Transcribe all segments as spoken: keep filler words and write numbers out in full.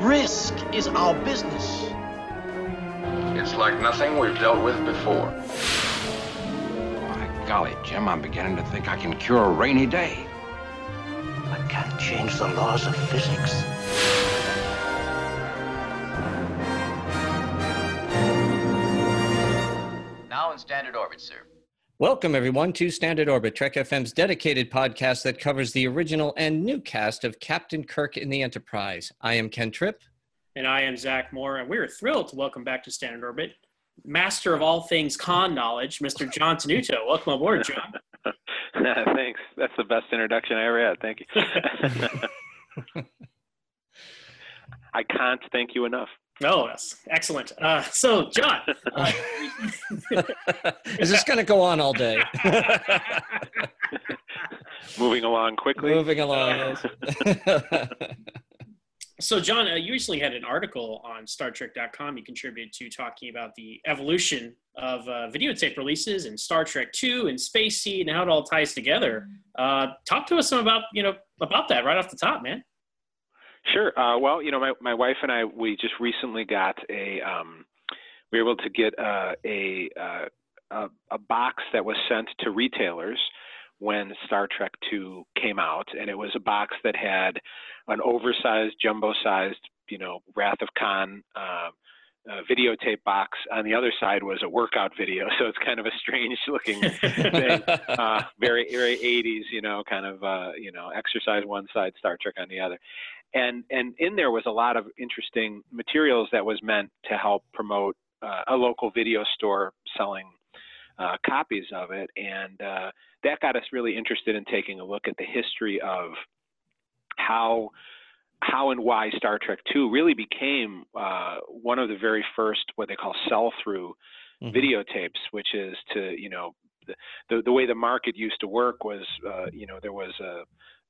Risk is our business. It's like nothing we've dealt with before. My golly, Jim, I'm beginning to think I can cure a rainy day. I can't change the laws of physics. Now in Standard Orbit, sir. Welcome, everyone, to Standard Orbit, Trek F M's dedicated podcast that covers the original and new cast of Captain Kirk in the Enterprise. I am Ken Tripp. And I am Zach Moore, and we are thrilled to welcome back to Standard Orbit, master of all things con knowledge, Mister John Tenuto. Welcome aboard, John. Thanks. That's the best introduction I ever had. Thank you. I can't thank you enough. Oh, yes. Excellent. Uh, so, John. Uh, Is this going to go on all day? Moving along quickly. Moving along. So, John, uh, you recently had an article on Star Trek dot com you contributed to talking about the evolution of uh, videotape releases and Star Trek two and Space Seed and how it all ties together. Uh, talk to us some about, you know, about that right off the top, man. Sure. Uh, well, you know, my, my wife and I, we just recently got a, um, we were able to get uh, a, uh, a, a box that was sent to retailers when Star Trek two came out. And it was a box that had an oversized, jumbo-sized, you know, Wrath of Khan uh, uh, videotape box. On the other side was a workout video. So it's kind of a strange-looking thing. Uh, very, very eighties, you know, kind of, uh, you know, exercise one side, Star Trek on the other. And and in there was a lot of interesting materials that was meant to help promote uh, a local video store selling uh, copies of it. And uh, that got us really interested in taking a look at the history of how how and why Star Trek two really became uh, one of the very first what they call sell-through mm-hmm. videotapes, which is to, you know, the, the, the way the market used to work was, uh, you know, there was a...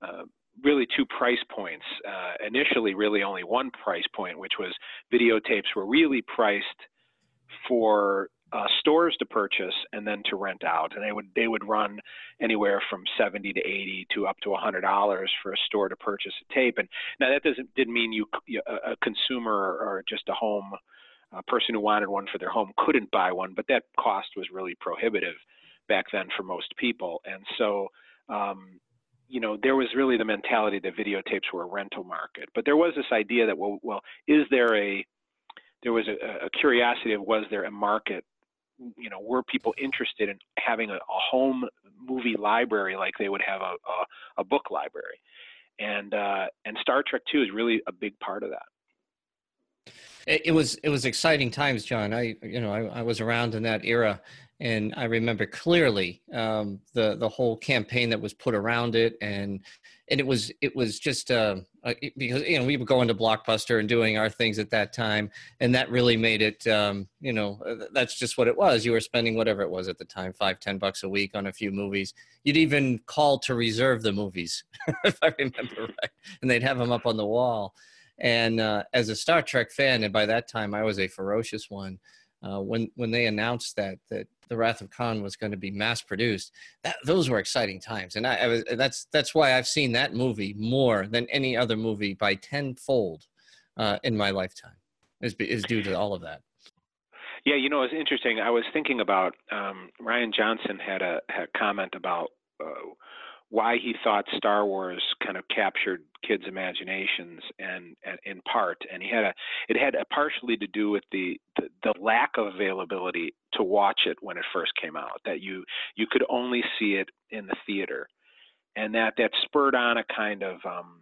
a really two price points. Uh, initially, really only one price point, which was videotapes were really priced for uh, stores to purchase and then to rent out. And they would they would run anywhere from seventy to eighty to up to one hundred dollars for a store to purchase a tape. And now that doesn't didn't mean you a consumer or just a home a person who wanted one for their home couldn't buy one, but that cost was really prohibitive back then for most people. And so um, you know, there was really the mentality that videotapes were a rental market, but there was this idea that, well, well, is there a, there was a, a curiosity of, was there a market, you know, were people interested in having a, a home movie library like they would have a, a, a book library? And, uh, and Star Trek two is really a big part of that. It, it was, it was exciting times, John. I, you know, I, I was around in that era. And I remember clearly um, the the whole campaign that was put around it, and and it was it was just uh, uh, it, because you know we were going to Blockbuster and doing our things at that time, and that really made it um, you know that's just what it was. You were spending whatever it was at the time, five ten bucks a week on a few movies. You'd even call to reserve the movies, if I remember right, and they'd have them up on the wall. And uh, as a Star Trek fan, and by that time I was a ferocious one. Uh, when when they announced that that The Wrath of Khan was going to be mass produced, that those were exciting times, and I, I was that's that's why I've seen that movie more than any other movie by tenfold uh, in my lifetime. Is is due to all of that. Yeah, you know, it's interesting. I was thinking about um, Rian Johnson had a, had a comment about uh, why he thought Star Wars kind of captured kids' imaginations, and, and in part, and he had a, it had a partially to do with the, the the lack of availability to watch it when it first came out, that you you could only see it in the theater, and that that spurred on a kind of um,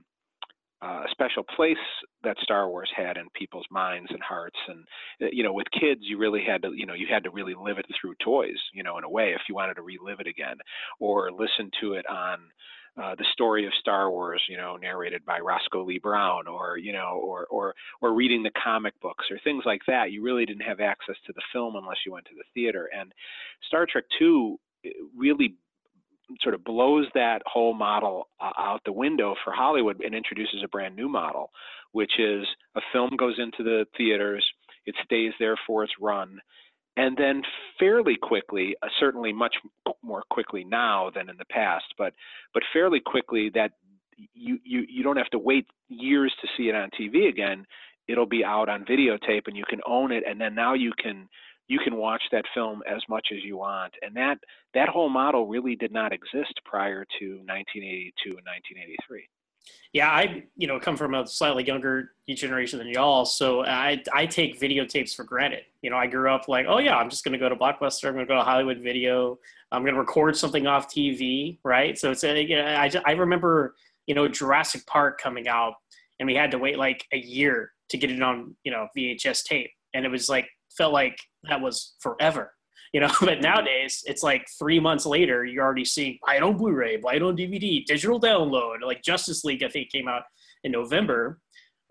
uh, special place that Star Wars had in people's minds and hearts. And you know, with kids, you really had to, you know, you had to really live it through toys, you know, in a way, if you wanted to relive it again, or listen to it on uh, the story of Star Wars, you know, narrated by Roscoe Lee Brown, or you know, or or or reading the comic books or things like that. You really didn't have access to the film unless you went to the theater. And Star Trek two really sort of blows that whole model out the window for Hollywood and introduces a brand new model, which is a film goes into the theaters, it stays there for its run, and then fairly quickly, uh, certainly much more quickly now than in the past, but but fairly quickly, that you you you don't have to wait years to see it on T V again. It'll be out on videotape and you can own it, and then now you can you can watch that film as much as you want. And that that whole model really did not exist prior to nineteen eighty-two and nineteen eighty-three. Yeah, I you know come from a slightly younger generation than y'all, so I I take videotapes for granted. You know, I grew up like, oh yeah, I'm just going to go to Blockbuster, I'm going to go to Hollywood Video, I'm going to record something off T V, right? So it's a, you know, I just, I remember, you know, Jurassic Park coming out, and we had to wait like a year to get it on, you know, V H S tape, and it was like, felt like that was forever, you know. But nowadays, it's like three months later, you're already seeing buy it on Blu-ray, buy it on D V D, digital download. Like Justice League, I think, came out in November,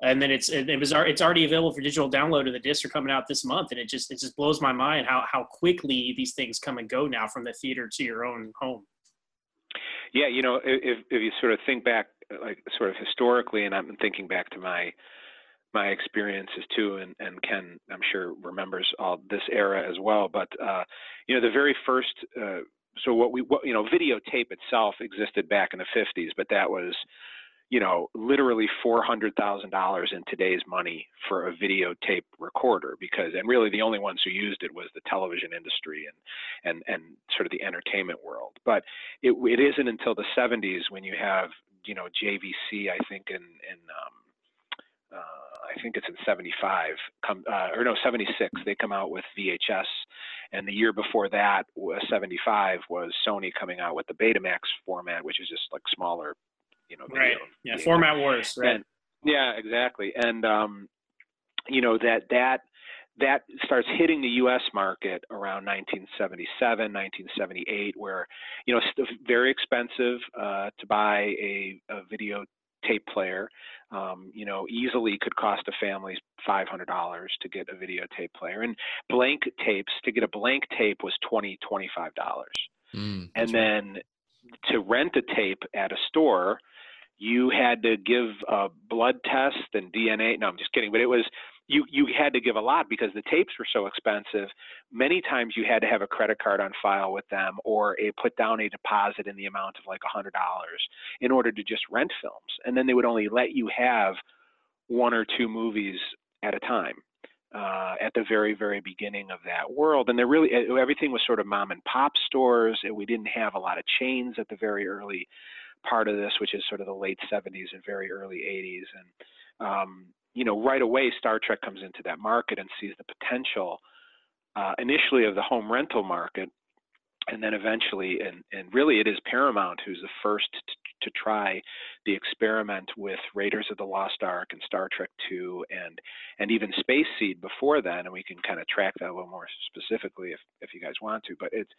and then it's it was it's already available for digital download, and the discs are coming out this month. And it just it just blows my mind how how quickly these things come and go now, from the theater to your own home. Yeah, you know, if if you sort of think back, like sort of historically, and I'm thinking back to my. my experiences too, and, and Ken, I'm sure, remembers all this era as well. But, uh, you know, the very first, uh, so what we, what, you know, videotape itself existed back in the fifties, but that was, you know, literally four hundred thousand dollars in today's money for a videotape recorder, because, and really the only ones who used it was the television industry and, and, and sort of the entertainment world. But it, it isn't until the seventies when you have, you know, J V C, I think in, in, um, uh, I think it's in seventy-five, come uh, or no, seventy-six, they come out with V H S. And the year before that, seventy-five, was Sony coming out with the Betamax format, which is just like smaller, you know. Right, yeah, video. Format wars, right. And, yeah, exactly. And, um, you know, that, that, that starts hitting the U S market around nineteen seventy-seven, nineteen seventy-eight, where, you know, it's very expensive uh, to buy a, a video tape player. Um, you know, easily could cost a family five hundred dollars to get a videotape player, and blank tapes, to get a blank tape was twenty, twenty-five dollars. Mm, and then right. to rent a tape at a store, you had to give a blood test and D N A. No, I'm just kidding. But it was, you, you had to give a lot because the tapes were so expensive. Many times you had to have a credit card on file with them, or a, put down a deposit in the amount of like one hundred dollars in order to just rent films. And then they would only let you have one or two movies at a time uh, at the very, very beginning of that world. And they're really, everything was sort of mom and pop stores. And we didn't have a lot of chains at the very early part of this, which is sort of the late seventies and very early eighties. And, um, you know, right away, Star Trek comes into that market and sees the potential uh, initially of the home rental market. And then eventually, and, and really it is Paramount who's the first to, to try the experiment with Raiders of the Lost Ark and Star Trek two and and even Space Seed before then. And we can kind of track that a little more specifically if, if you guys want to, but it's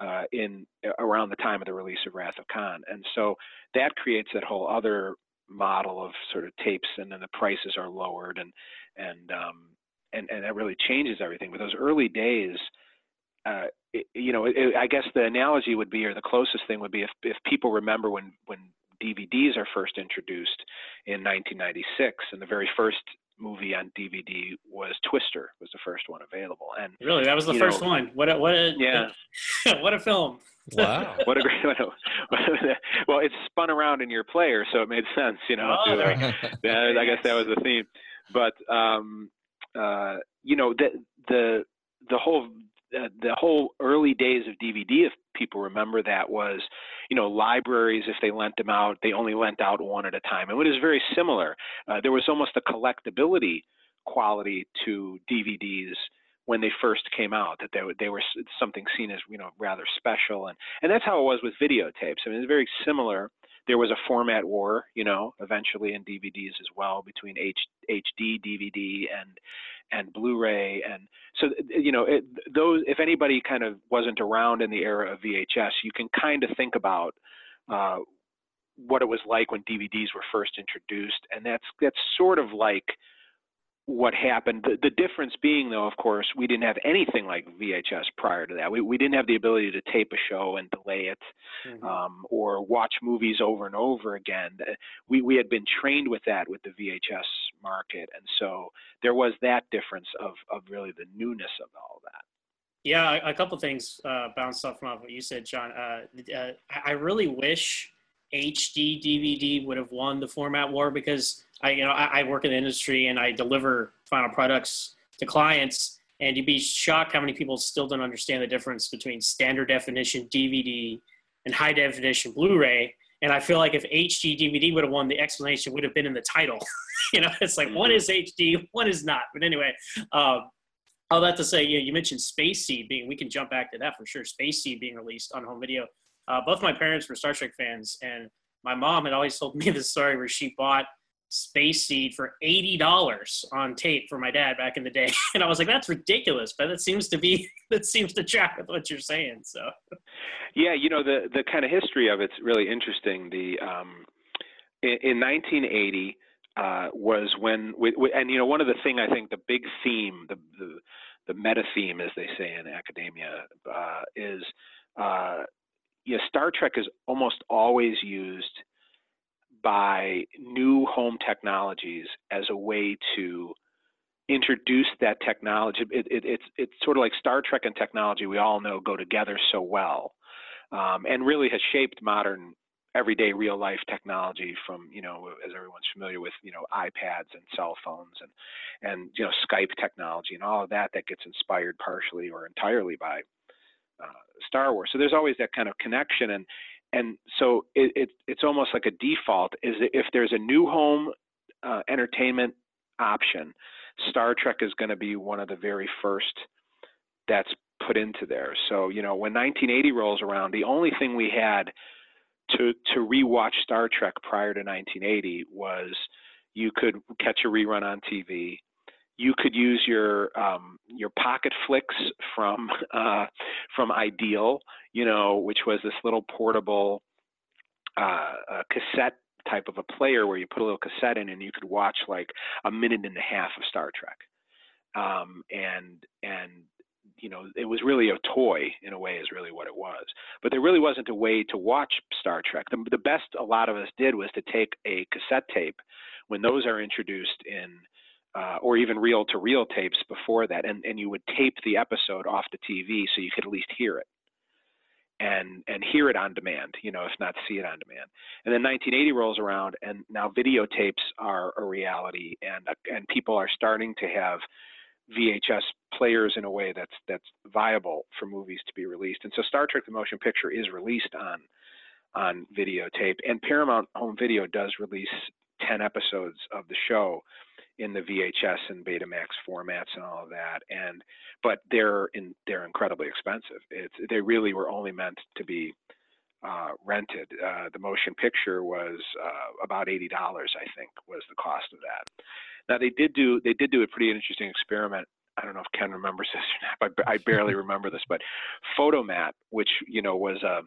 uh, in around the time of the release of Wrath of Khan. And so that creates that whole other model of sort of tapes, and then the prices are lowered, and, and, um, and, and that really changes everything. But those early days, Uh, it, you know, it, I guess the analogy would be, or the closest thing would be, if, if people remember when, when D V Ds are first introduced in nineteen ninety-six, and the very first movie on D V D was Twister, was the first one available. And really, that was the first know, one. What a, what a, yeah. What a film. Wow. What a great, what a, well, it spun around in your player, so it made sense, you know. Oh, to, there uh, that, I guess that was the theme. But, um, uh, you know, the, the, the whole the, the whole early days of D V D, if people remember that, was, you know, libraries, if they lent them out, they only lent out one at a time. And it was very similar. Uh, there was almost a collectability quality to D V Ds when they first came out, that they were, they were something seen as, you know, rather special. And, and that's how it was with videotapes. I mean, it's very similar. There was a format war, you know, eventually in D V Ds as well, between H, HD DVD and and Blu-ray. And so, you know, it, those, if anybody kind of wasn't around in the era of V H S, you can kind of think about uh, what it was like when D V Ds were first introduced. And that's, that's sort of like what happened. The, the difference being, though, of course, we didn't have anything like V H S prior to that. We, we didn't have the ability to tape a show and delay it, mm-hmm. um, or watch movies over and over again. We, we had been trained with that with the V H S market. And so there was that difference of, of really the newness of all that. Yeah, a, a couple things uh, bounced off from what you said, John. Uh, uh, I really wish H D D V D would have won the format war, because I, you know, I, I work in the industry and I deliver final products to clients, and you'd be shocked how many people still don't understand the difference between standard definition D V D and high definition Blu-ray. And I feel like if H D D V D would have won, the explanation would have been in the title. You know, it's like, what is H D? What is not? But anyway, um, all that to say, you know, you mentioned Space Seed being, we can jump back to that for sure. Space Seed being released on home video. Uh, both my parents were Star Trek fans, and my mom had always told me this story where she bought Space Seed for eighty dollars on tape for my dad back in the day. And I was like, that's ridiculous, but that seems to be, that seems to track with what you're saying. So yeah, you know, the the kind of history of it's really interesting. The um in, in nineteen eighty uh was when we, we, and you know, one of the thing I think the big theme, the the, the meta theme, as they say in academia, uh is uh yeah, Star Trek is almost always used by new home technologies as a way to introduce that technology. It, it, it's, it's sort of like Star Trek and technology, we all know, go together so well, um, and really has shaped modern everyday real life technology from, you know, as everyone's familiar with, you know, iPads and cell phones and, and, you know, Skype technology and all of that, that gets inspired partially or entirely by uh, Star Wars. So there's always that kind of connection. And, And so it, it, it's almost like a default is if there's a new home uh, entertainment option, Star Trek is going to be one of the very first that's put into there. So, you know, when nineteen eighty rolls around, the only thing we had to, to rewatch Star Trek prior to nineteen eighty was you could catch a rerun on T V. You could use your um, your pocket flicks from uh, from Ideal, you know, which was this little portable uh, cassette type of a player where you put a little cassette in and you could watch like a minute and a half of Star Trek, um, and and you know, it was really a toy in a way, is really what it was. But there really wasn't a way to watch Star Trek. The, the best a lot of us did was to take a cassette tape when those are introduced in. Uh, or even reel-to-reel tapes before that, and, and you would tape the episode off the T V so you could at least hear it, and and hear it on demand, you know, if not see it on demand. And then nineteen eighty rolls around, and now videotapes are a reality, and and people are starting to have V H S players in a way that's that's viable for movies to be released. And so Star Trek: The Motion Picture is released on on videotape, and Paramount Home Video does release ten episodes of the show in the V H S and Betamax formats and all of that, and but they're in they're incredibly expensive. It's they really were only meant to be uh, rented. Uh, the motion picture was uh, about eighty dollars, I think, was the cost of that. Now they did do they did do a pretty interesting experiment. I don't know if Ken remembers this or not, but I barely remember this. But Photomat, which you know was a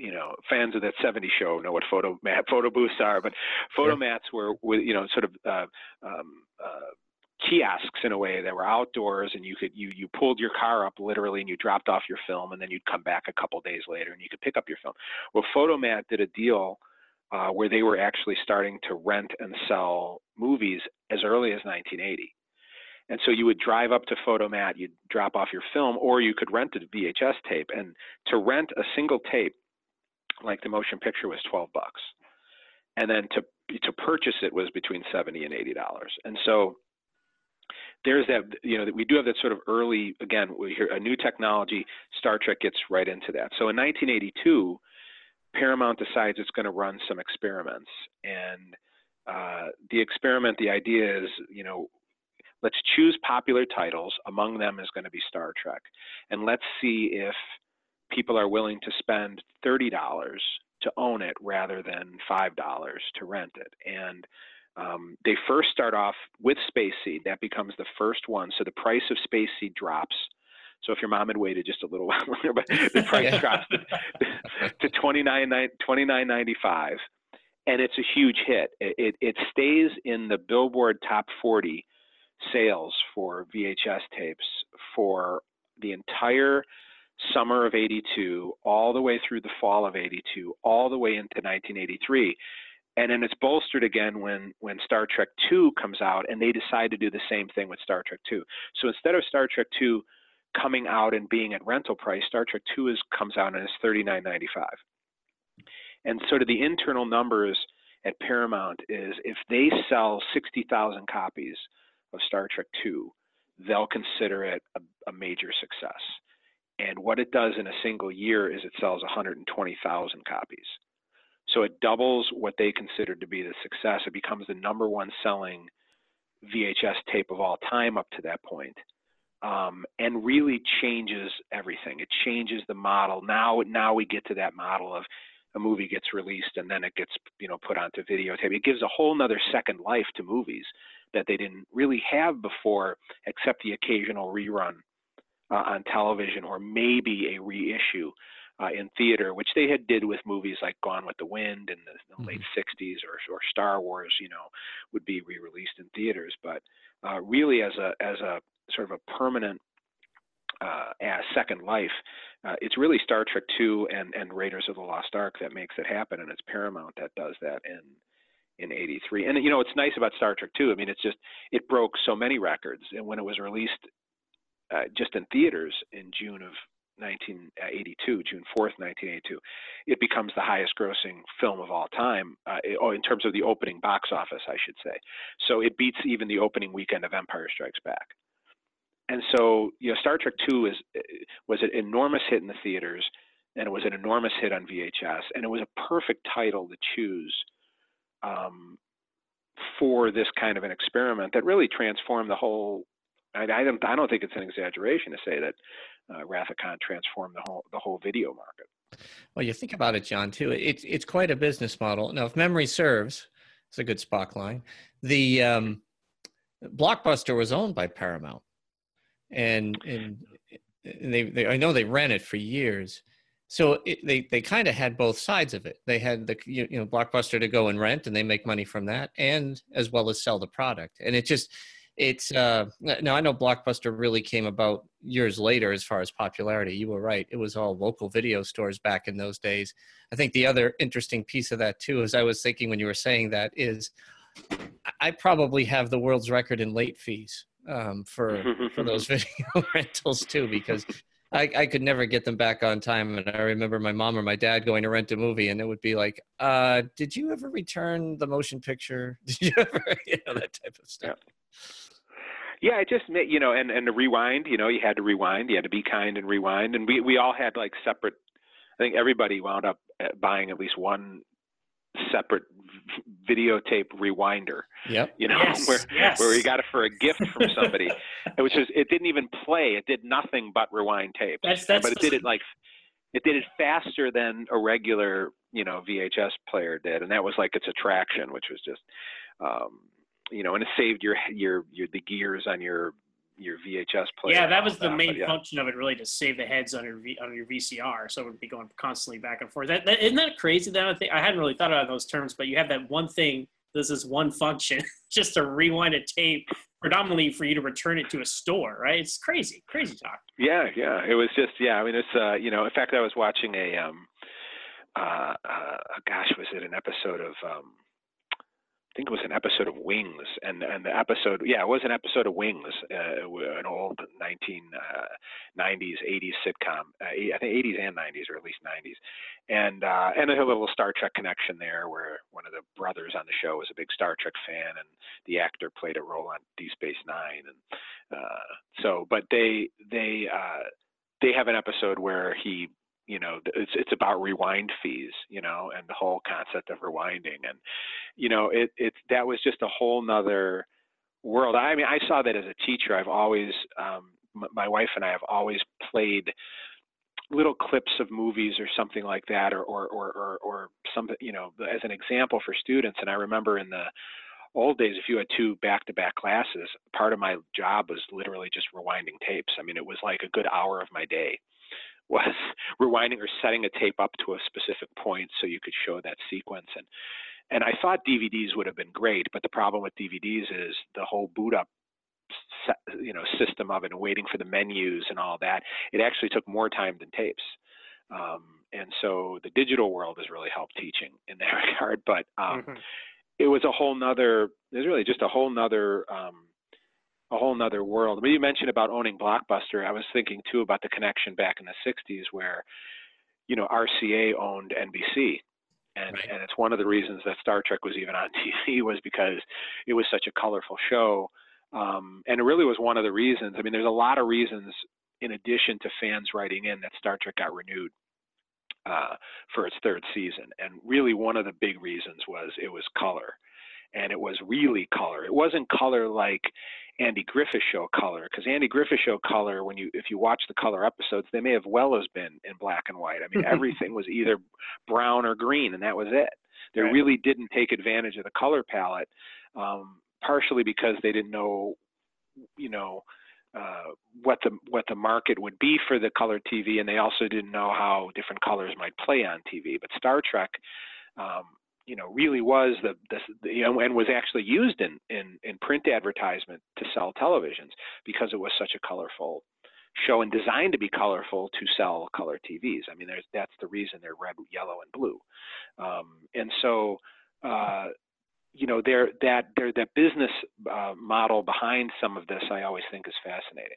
you know, fans of that seventies show know what photo mat, photo booths are, but photo mats were, were you know, sort of uh, um, uh, kiosks in a way that were outdoors, and you could you you pulled your car up literally, and you dropped off your film, and then you'd come back a couple days later, and you could pick up your film. Well, Photomat did a deal uh, where they were actually starting to rent and sell movies as early as nineteen eighty. And so you would drive up to Photomat, you'd drop off your film, or you could rent a V H S tape. And to rent a single tape, like the motion picture, was twelve bucks, and then to to purchase it was between seventy and eighty dollars. And so there's that, you know, that we do have that sort of early, again, we hear a new technology, Star Trek gets right into that. So in nineteen eighty-two, Paramount decides it's going to run some experiments. And uh, the experiment, the idea is, you know, let's choose popular titles. Among them is going to be Star Trek. And let's see if people are willing to spend thirty dollars to own it rather than five dollars to rent it. And um, they first start off with Space Seed. That becomes the first one. So the price of Space Seed drops. So if your mom had waited just a little while longer, but the price drops to, to twenty-nine ninety-five. And it's a huge hit. It, it, it stays in the Billboard Top forty sales for V H S tapes for the entire summer of eighty-two, all the way through the fall of eighty-two, all the way into nineteen eighty-three. And then it's bolstered again when, when Star Trek two comes out, and they decide to do the same thing with Star Trek two. So instead of Star Trek two coming out and being at rental price, Star Trek two is, comes out and is thirty-nine ninety-five. And sort of the internal numbers at Paramount is if they sell sixty thousand copies of Star Trek two, they'll consider it a, a major success. And what it does in a single year is it sells one hundred twenty thousand copies. So it doubles what they considered to be the success. It becomes the number one selling V H S tape of all time up to that point, um, and really changes everything. It changes the model. Now, now we get to that model of a movie gets released and then it gets, you know, put onto videotape. It gives a whole nother second life to movies that they didn't really have before, except the occasional rerun Uh, on television, or maybe a reissue uh, in theater, which they had did with movies like Gone with the Wind in the, the mm-hmm. late sixties, or, or Star Wars, you know, would be re-released in theaters. But uh, really as a as a sort of a permanent uh, as second life, uh, it's really Star Trek two and, and Raiders of the Lost Ark that makes it happen, and it's Paramount that does that in in eighty-three. And, you know, it's nice about Star Trek two. I mean, it's just, it broke so many records. And when it was released, Uh, just in theaters in June of nineteen eighty-two, June fourth, nineteen eighty-two, it becomes the highest grossing film of all time, uh, it, oh, in terms of the opening box office, I should say. So it beats even the opening weekend of Empire Strikes Back. And so, you know, Star Trek two is, was an enormous hit in the theaters, and it was an enormous hit on V H S, and it was a perfect title to choose um, for this kind of an experiment that really transformed the whole I, I don't. I don't think it's an exaggeration to say that uh, Wrath of Khan transformed the whole the whole video market. Well, you think about it, John. Too, it's it's quite a business model. Now, if memory serves, it's a good Spock line. The um, Blockbuster was owned by Paramount, and and they, they I know they ran it for years. So it, they they kind of had both sides of it. They had the you know Blockbuster to go and rent, and they make money from that, and as well as sell the product. And it just It's uh, now I know Blockbuster really came about years later as far as popularity. You were right. It was all local video stores back in those days. I think the other interesting piece of that too, as I was thinking when you were saying that, is I probably have the world's record in late fees um, for, for those video rentals too, because I, I could never get them back on time. And I remember my mom or my dad going to rent a movie, and it would be like, uh, did you ever return the motion picture? Did you ever, you know, that type of stuff. Yeah. Yeah, it just, you know, and, and to rewind, you know, you had to rewind, you had to be kind and rewind. And we, we all had like separate, I think everybody wound up buying at least one separate videotape rewinder, yep. you know, yes, where, yes. where we got it for a gift from somebody, which was, it didn't even play. It did nothing but rewind tapes, that's, that's but it did it like, it did it faster than a regular, you know, V H S player did. And that was like its attraction, which was just, um, you know, and it saved your, your, your, the gears on your, your V H S player. Yeah. That was the main yeah. function of it, really, to save the heads on your v, on your V C R. So it would be going constantly back and forth. That, that isn't that crazy though? I think I hadn't really thought about those terms, but you have that one thing, this is one function, just to rewind a tape predominantly for you to return it to a store, right? It's crazy, crazy talk. Yeah. Yeah. It was just, yeah. I mean, it's, uh, you know, in fact, I was watching a, um, uh, uh gosh, was it an episode of, um, I think it was an episode of Wings, and and the episode, yeah, it was an episode of Wings, uh, an old nineteen nineties, eighties sitcom, uh, I think eighties and nineties, or at least nineties, and uh, and a little Star Trek connection there, where one of the brothers on the show was a big Star Trek fan, and the actor played a role on Deep Space Nine, and Uh, so, but they they uh, they have an episode where he, you know, it's it's about rewind fees, you know, and the whole concept of rewinding, and you know, it it's that was just a whole nother world. I mean, I saw that as a teacher. I've always, um, m- my wife and I have always played little clips of movies or something like that, or or or or, or something, you know, as an example for students. And I remember in the old days, if you had two back-to-back classes, part of my job was literally just rewinding tapes. I mean, it was like a good hour of my day was rewinding or setting a tape up to a specific point so you could show that sequence. And and I thought D V Ds would have been great, but the problem with D V Ds is the whole boot-up, you know, system of it and waiting for the menus and all that. It actually took more time than tapes. Um, and so the digital world has really helped teaching in that regard. But um, mm-hmm. it was a whole nother, there's really just a whole nother, um, a whole nother world. I mean, you mentioned about owning Blockbuster. I was thinking too about the connection back in the sixties where, you know, R C A owned N B C. And, right. and it's one of the reasons that Star Trek was even on T V was because it was such a colorful show. Um, and it really was one of the reasons. I mean, there's a lot of reasons in addition to fans writing in that Star Trek got renewed uh, for its third season. And really one of the big reasons was it was color. And it was really color. It wasn't color like Andy Griffith show color, because Andy Griffith show color, when you if you watch the color episodes, they may have well as been in black and white. I mean, everything was either brown or green, and that was it. They right. really didn't take advantage of the color palette. Um, partially because they didn't know, you know, uh, what the what the market would be for the color T V, and they also didn't know how different colors might play on T V. But Star Trek, um, you know, really was the, the, the you know, and was actually used in, in, in print advertisement to sell televisions because it was such a colorful show and designed to be colorful to sell color T Vs. I mean, there's that's the reason they're red, yellow, and blue, um, and so. Uh, You know, their that their that business uh, model behind some of this, I always think is fascinating.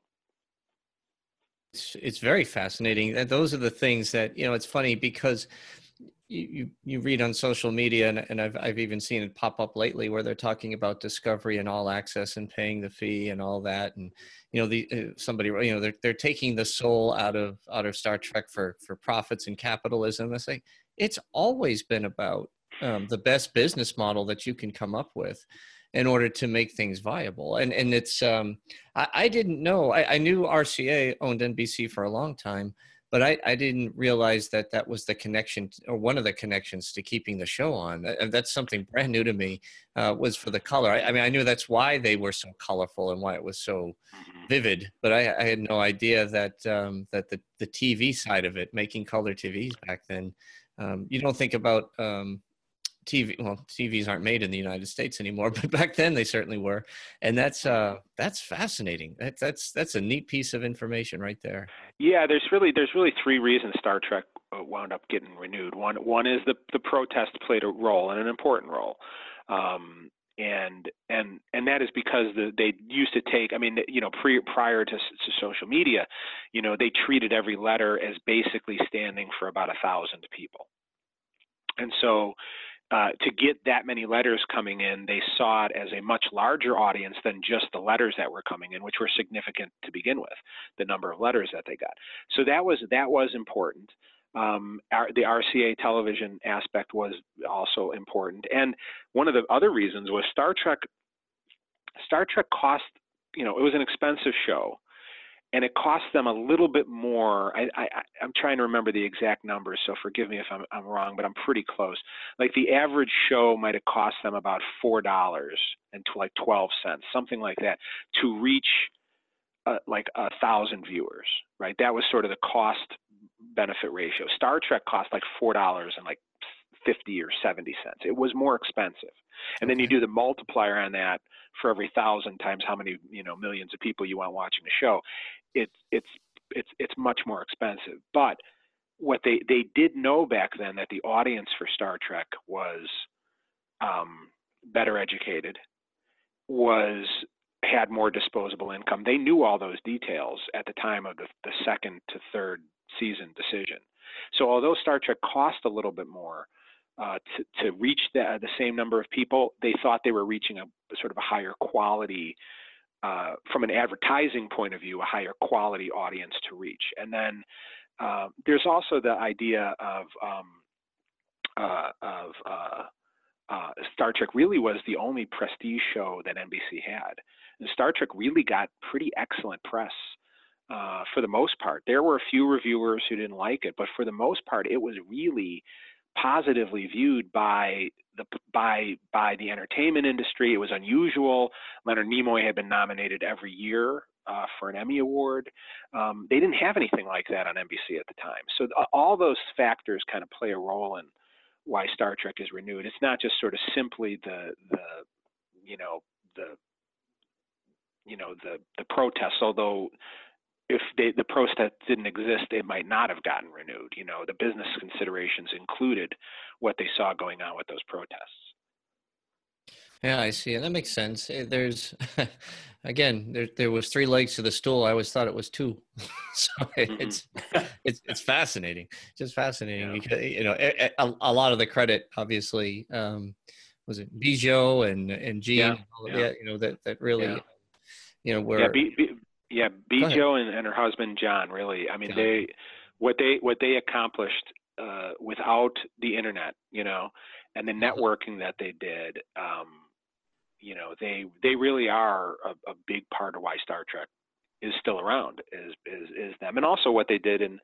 It's it's very fascinating. And those are the things that, you know, it's funny because you you, you read on social media, and, and I've I've even seen it pop up lately where they're talking about Discovery and All Access and paying the fee and all that, and you know the uh, somebody you know they're they're taking the soul out of out of Star Trek for for profits and capitalism. It's like it's always been about. Um, the best business model that you can come up with in order to make things viable. And and it's, um, I, I didn't know, I, I knew R C A owned N B C for a long time, but I, I didn't realize that that was the connection or one of the connections to keeping the show on. That's something brand new to me uh, was for the color. I, I mean, I knew that's why they were so colorful and why it was so vivid, but I, I had no idea that um, that the, the T V side of it, making color T Vs back then, um, you don't think about, um, T V, well, T Vs aren't made in the United States anymore, but back then they certainly were. And that's uh, that's fascinating. That, that's that's a neat piece of information right there. Yeah, there's really there's really three reasons Star Trek wound up getting renewed. One one is the the protest played a role and an important role, um, and and and that is because the, they used to take. I mean, you know, pre prior to, to social media, you know, they treated every letter as basically standing for about a thousand people, and so. Uh, to get that many letters coming in, they saw it as a much larger audience than just the letters that were coming in, which were significant to begin with, the number of letters that they got. So that was that was important. Um, our, the R C A television aspect was also important, and one of the other reasons was Star Trek. Star Trek cost, you know, it was an expensive show. And it cost them a little bit more. I, I, I'm trying to remember the exact numbers, so forgive me if I'm, I'm wrong, but I'm pretty close. Like the average show might have cost them about four dollars and like twelve cents, something like that, to reach uh, like a thousand viewers, right? That was sort of the cost-benefit ratio. Star Trek cost like four dollars and like fifty or seventy cents. It was more expensive. And okay. then you do the multiplier on that for every thousand times how many, you know, millions of people you want watching the show. It's it's it's it's much more expensive. But what they they did know back then that the audience for Star Trek was um, better educated, was had more disposable income. They knew all those details at the time of the, the second to third season decision. So although Star Trek cost a little bit more uh, to to reach the the same number of people, they thought they were reaching a sort of a higher quality uh, from an advertising point of view, a higher quality audience to reach. And then uh, there's also the idea of um, uh, of uh, uh, Star Trek really was the only prestige show that N B C had. And Star Trek really got pretty excellent press. Uh, for the most part, there were a few reviewers who didn't like it, but for the most part, it was really positively viewed by the by by the entertainment industry. It was unusual. Leonard Nimoy had been nominated every year uh, for an Emmy Award. Um, they didn't have anything like that on N B C at the time. So th all those factors kind of play a role in why Star Trek is renewed. It's not just sort of simply the the you know the you know the the protests, although. If they, the protest didn't exist, they might not have gotten renewed. You know, the business considerations included what they saw going on with those protests. Yeah, I see. And that makes sense. There's, again, there there was three legs to the stool. I always thought it was two. So mm-hmm. it's it's it's fascinating, just fascinating. Yeah. Because, you know, a, a lot of the credit, obviously, um, was it Bjo and and Gene? Yeah. Yeah. Yeah, you know that that really, yeah. you know, where. Yeah, be, be, Yeah, Bjo and, and her husband John. Really, I mean, John. they what they what they accomplished uh, without the internet, you know, and the networking that they did. Um, you know, they they really are a, a big part of why Star Trek is still around. Is is is them, and also what they did in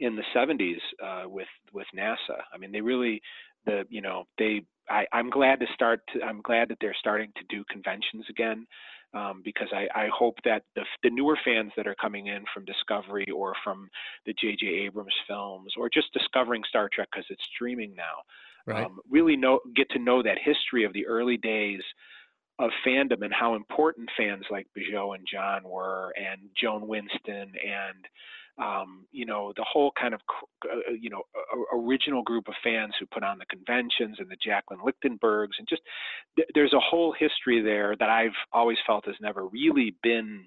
in the seventies uh, with with NASA. I mean, they really the you know they. I, I'm glad to start. To, I'm glad that they're starting to do conventions again. Um, because I, I hope that the, the newer fans that are coming in from Discovery or from the J J Abrams films or just discovering Star Trek because it's streaming now, right. um, really know, get to know that history of the early days of fandom and how important fans like Bjo and John were and Joan Winston and, um, you know, the whole kind of, uh, you know, original group of fans who put on the conventions and the Jacqueline Lichtenbergs and just th there's a whole history there that I've always felt has never really been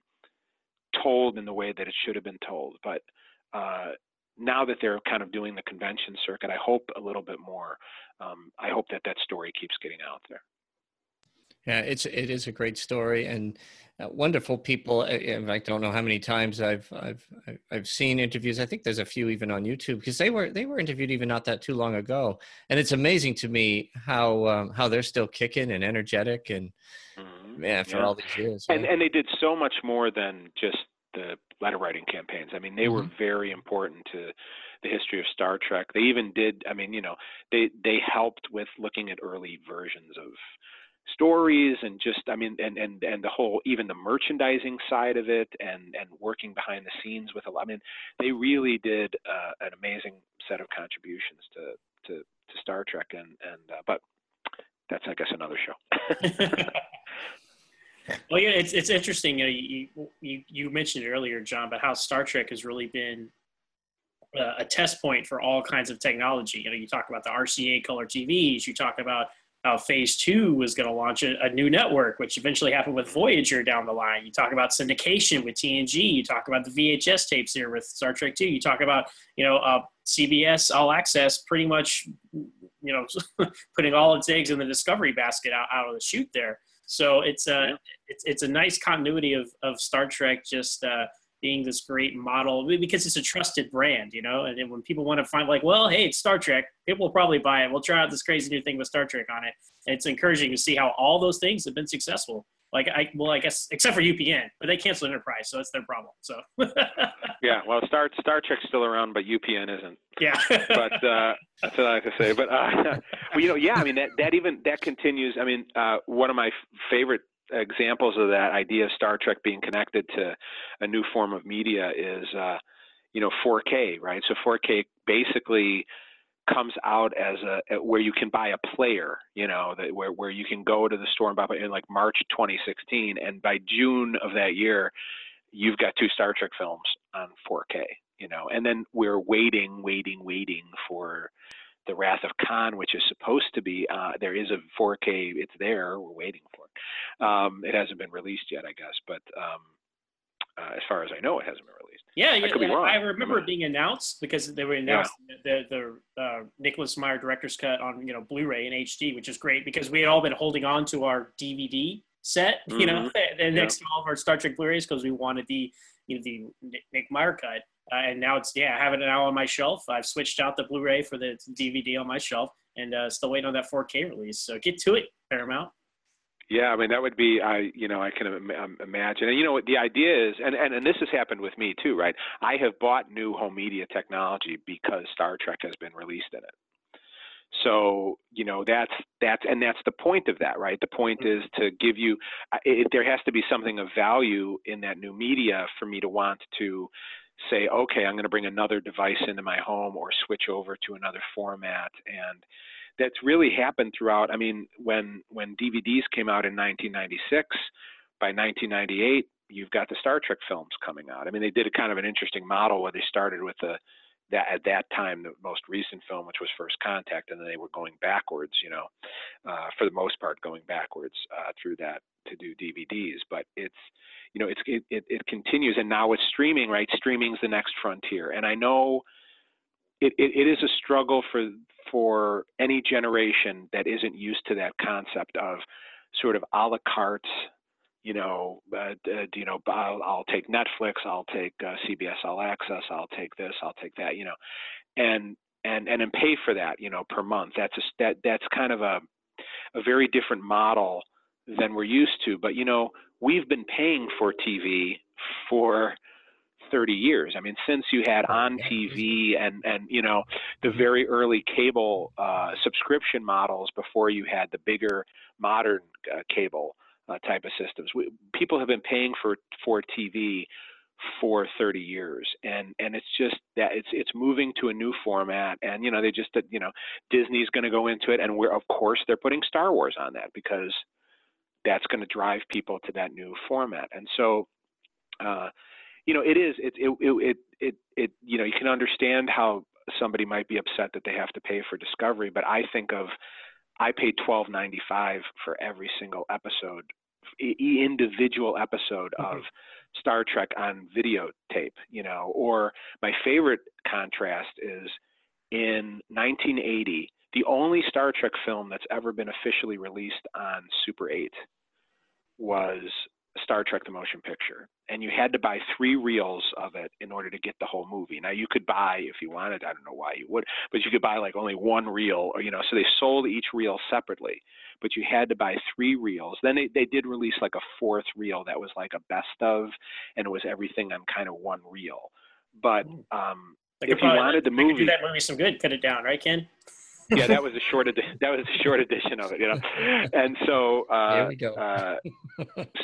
told in the way that it should have been told. But uh, now that they're kind of doing the convention circuit, I hope a little bit more. Um, I hope that that story keeps getting out there. Yeah, it's it is a great story and uh, wonderful people. In fact, I don't know how many times I've I've I've seen interviews. I think there's a few even on YouTube because they were they were interviewed even not that too long ago. And it's amazing to me how um, how they're still kicking and energetic and mm-hmm. man, after yeah. all these years. And man. and they did so much more than just the letter writing campaigns. I mean, they mm-hmm. were very important to the history of Star Trek. They even did. I mean, you know, they they helped with looking at early versions of. Stories and just I mean and and and the whole even the merchandising side of it and and working behind the scenes with a lot I mean they really did uh, an amazing set of contributions to to, to Star Trek and and uh, but that's I guess another show. Well, yeah, it's it's interesting. You know, you, you you mentioned it earlier, John, about how Star Trek has really been uh, a test point for all kinds of technology. You know, you talk about the R C A color T Vs, you talk about how uh, phase two was going to launch a, a new network, which eventually happened with Voyager down the line. You talk about syndication with T N G. You talk about the V H S tapes here with Star Trek two. You talk about, you know, uh, C B S All Access pretty much, you know, putting all its eggs in the Discovery basket out, out of the chute there. So it's a, yeah. it's, it's a nice continuity of, of Star Trek just uh, being this great model because it's a trusted brand, you know, and then when people want to find like, well, hey, it's Star Trek, people will probably buy it. We'll try out this crazy new thing with Star Trek on it. And it's encouraging to see how all those things have been successful. Like, I, well, I guess, except for U P N, but they canceled Enterprise, so it's their problem. So yeah, well, Star, Star Trek's still around, but U P N isn't. Yeah. But uh, that's what I like to say. But, uh, well, you know, yeah, I mean, that, that even, that continues. I mean, uh, one of my favorite examples of that idea of Star Trek being connected to a new form of media is, uh, you know, four K, right? So four K basically comes out as a, where you can buy a player, you know, that where, where you can go to the store and buy in like March twenty sixteen. And by June of that year, you've got two Star Trek films on four K, you know, and then we're waiting, waiting, waiting for The Wrath of Khan, which is supposed to be, uh, there is a four K, it's there, we're waiting for it. Um, it hasn't been released yet, I guess, but um, uh, as far as I know, it hasn't been released. Yeah, I, could be wrong. I remember it being announced because they were announced yeah. the, the uh, Nicholas Meyer director's cut on, you know, Blu-ray and H D, which is great because we had all been holding on to our D V D set, mm-hmm. you know, the next to all of our Star Trek Blu-rays because we wanted the, you know, the Nick Meyer cut. Uh, and now it's, yeah, I have it now on my shelf. I've switched out the Blu-ray for the D V D on my shelf and uh, still waiting on that four K release. So get to it, Paramount. Yeah, I mean, that would be, I, you know, I can im- imagine. And, you know, the idea is, and, and, and this has happened with me too, right? I have bought new home media technology because Star Trek has been released in it. So, you know, that's, that's, and that's the point of that, right? The point is to give you, it, there has to be something of value in that new media for me to want to say, okay, I'm going to bring another device into my home or switch over to another format. And that's really happened throughout. I mean, when when D V Ds came out in nineteen ninety-six, by nineteen ninety-eight, you've got the Star Trek films coming out. I mean, they did a kind of an interesting model where they started with the, that at that time, the most recent film, which was First Contact, and then they were going backwards, you know, uh, for the most part, going backwards uh, through that to do D V Ds. But it's, you know, it's it, it, it continues, and now it's streaming, right? Streaming's the next frontier. And I know it, it, it is a struggle for for any generation that isn't used to that concept of sort of a la carte, you know, uh, uh, you know, I'll, I'll take Netflix, I'll take uh, C B S All Access, I'll take this, I'll take that, you know, and and and and pay for that, you know, per month. That's a, that that's kind of a a very different model than we're used to. But you know, we've been paying for T V for thirty years. I mean, since you had on T V and, and, you know, the very early cable uh, subscription models before you had the bigger modern uh, cable uh, type of systems, we, people have been paying for, for T V for thirty years. And, and it's just that it's, it's moving to a new format. And, you know, they just, you know, Disney's going to go into it. And we're, of course, they're putting Star Wars on that because that's going to drive people to that new format. And so, uh, you know, it is, it, it, it, it, it, you know, you can understand how somebody might be upset that they have to pay for Discovery, but I think of, I paid twelve ninety-five for every single episode, individual episode of mm-hmm. Star Trek on videotape, you know, or my favorite contrast is in nineteen eighty, the only Star Trek film that's ever been officially released on Super eight was Star Trek the Motion Picture, and you had to buy three reels of it in order to get the whole movie. Now you could buy, if you wanted, I don't know why you would, but you could buy like only one reel, or, you know, so they sold each reel separately, but you had to buy three reels. Then they, they did release like a fourth reel that was like a best of, and it was everything on kind of one reel. But um, if you probably, wanted the movie, do that movie some good, cut it down, right, Ken? Yeah, that was a short edi- that was a short edition of it, you know. And so, uh, there we go. uh,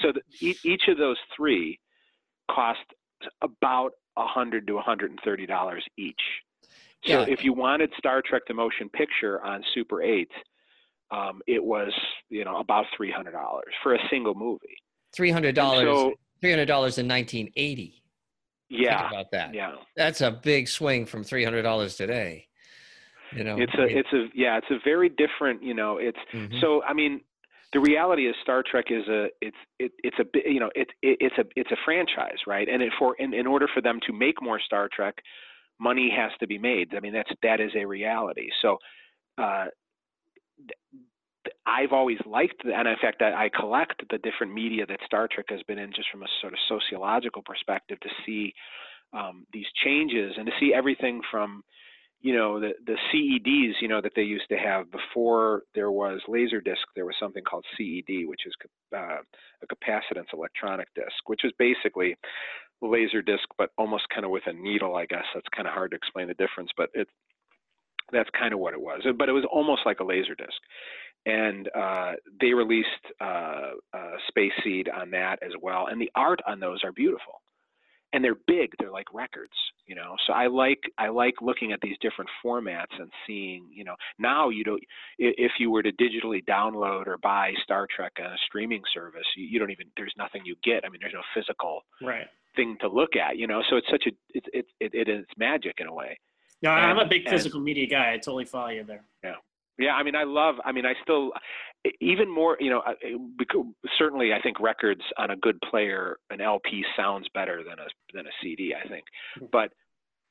so the, e- each of those three cost about a hundred to one hundred and thirty dollars each. So, yeah. If you wanted Star Trek: The Motion Picture on Super Eight, um, it was, you know, about three hundred dollars for a single movie. Three hundred dollars. So, three hundred dollars in nineteen eighty. Yeah. Think about that. Yeah. That's a big swing from three hundred dollars today. You know, it's a, it's a, yeah, it's a very different, you know, it's, mm-hmm. so, I mean, the reality is Star Trek is a, it's, it, it's a, you know, it, it, it's a, it's a franchise, right? And it for, in, in order for them to make more Star Trek, money has to be made. I mean, that's, that is a reality. So, uh, I've always liked that. And in fact, I, I collect the different media that Star Trek has been in just from a sort of sociological perspective to see, um, these changes and to see everything from, you know, the, the C E Ds, you know, that they used to have before there was Laserdisc, there was something called C E D, which is uh, a capacitance electronic disc, which is basically Laserdisc, but almost kind of with a needle, I guess. That's kind of hard to explain the difference, but it, that's kind of what it was. But it was almost like a Laserdisc. And uh, they released uh, uh, Space Seed on that as well. And the art on those are beautiful. And they're big, they're like records, you know. So I like I like looking at these different formats and seeing, you know, now you don't, if you were to digitally download or buy Star Trek on a streaming service, you, you don't even, there's nothing you get. I mean, there's no physical right. thing to look at, you know. So it's such a, it, it, it, it is magic in a way. No, and, I'm a big physical and, media guy. I totally follow you there. Yeah. Yeah, I mean, I love, I mean, I still, even more, you know, because certainly I think records on a good player, an L P sounds better than a than a C D, I think. But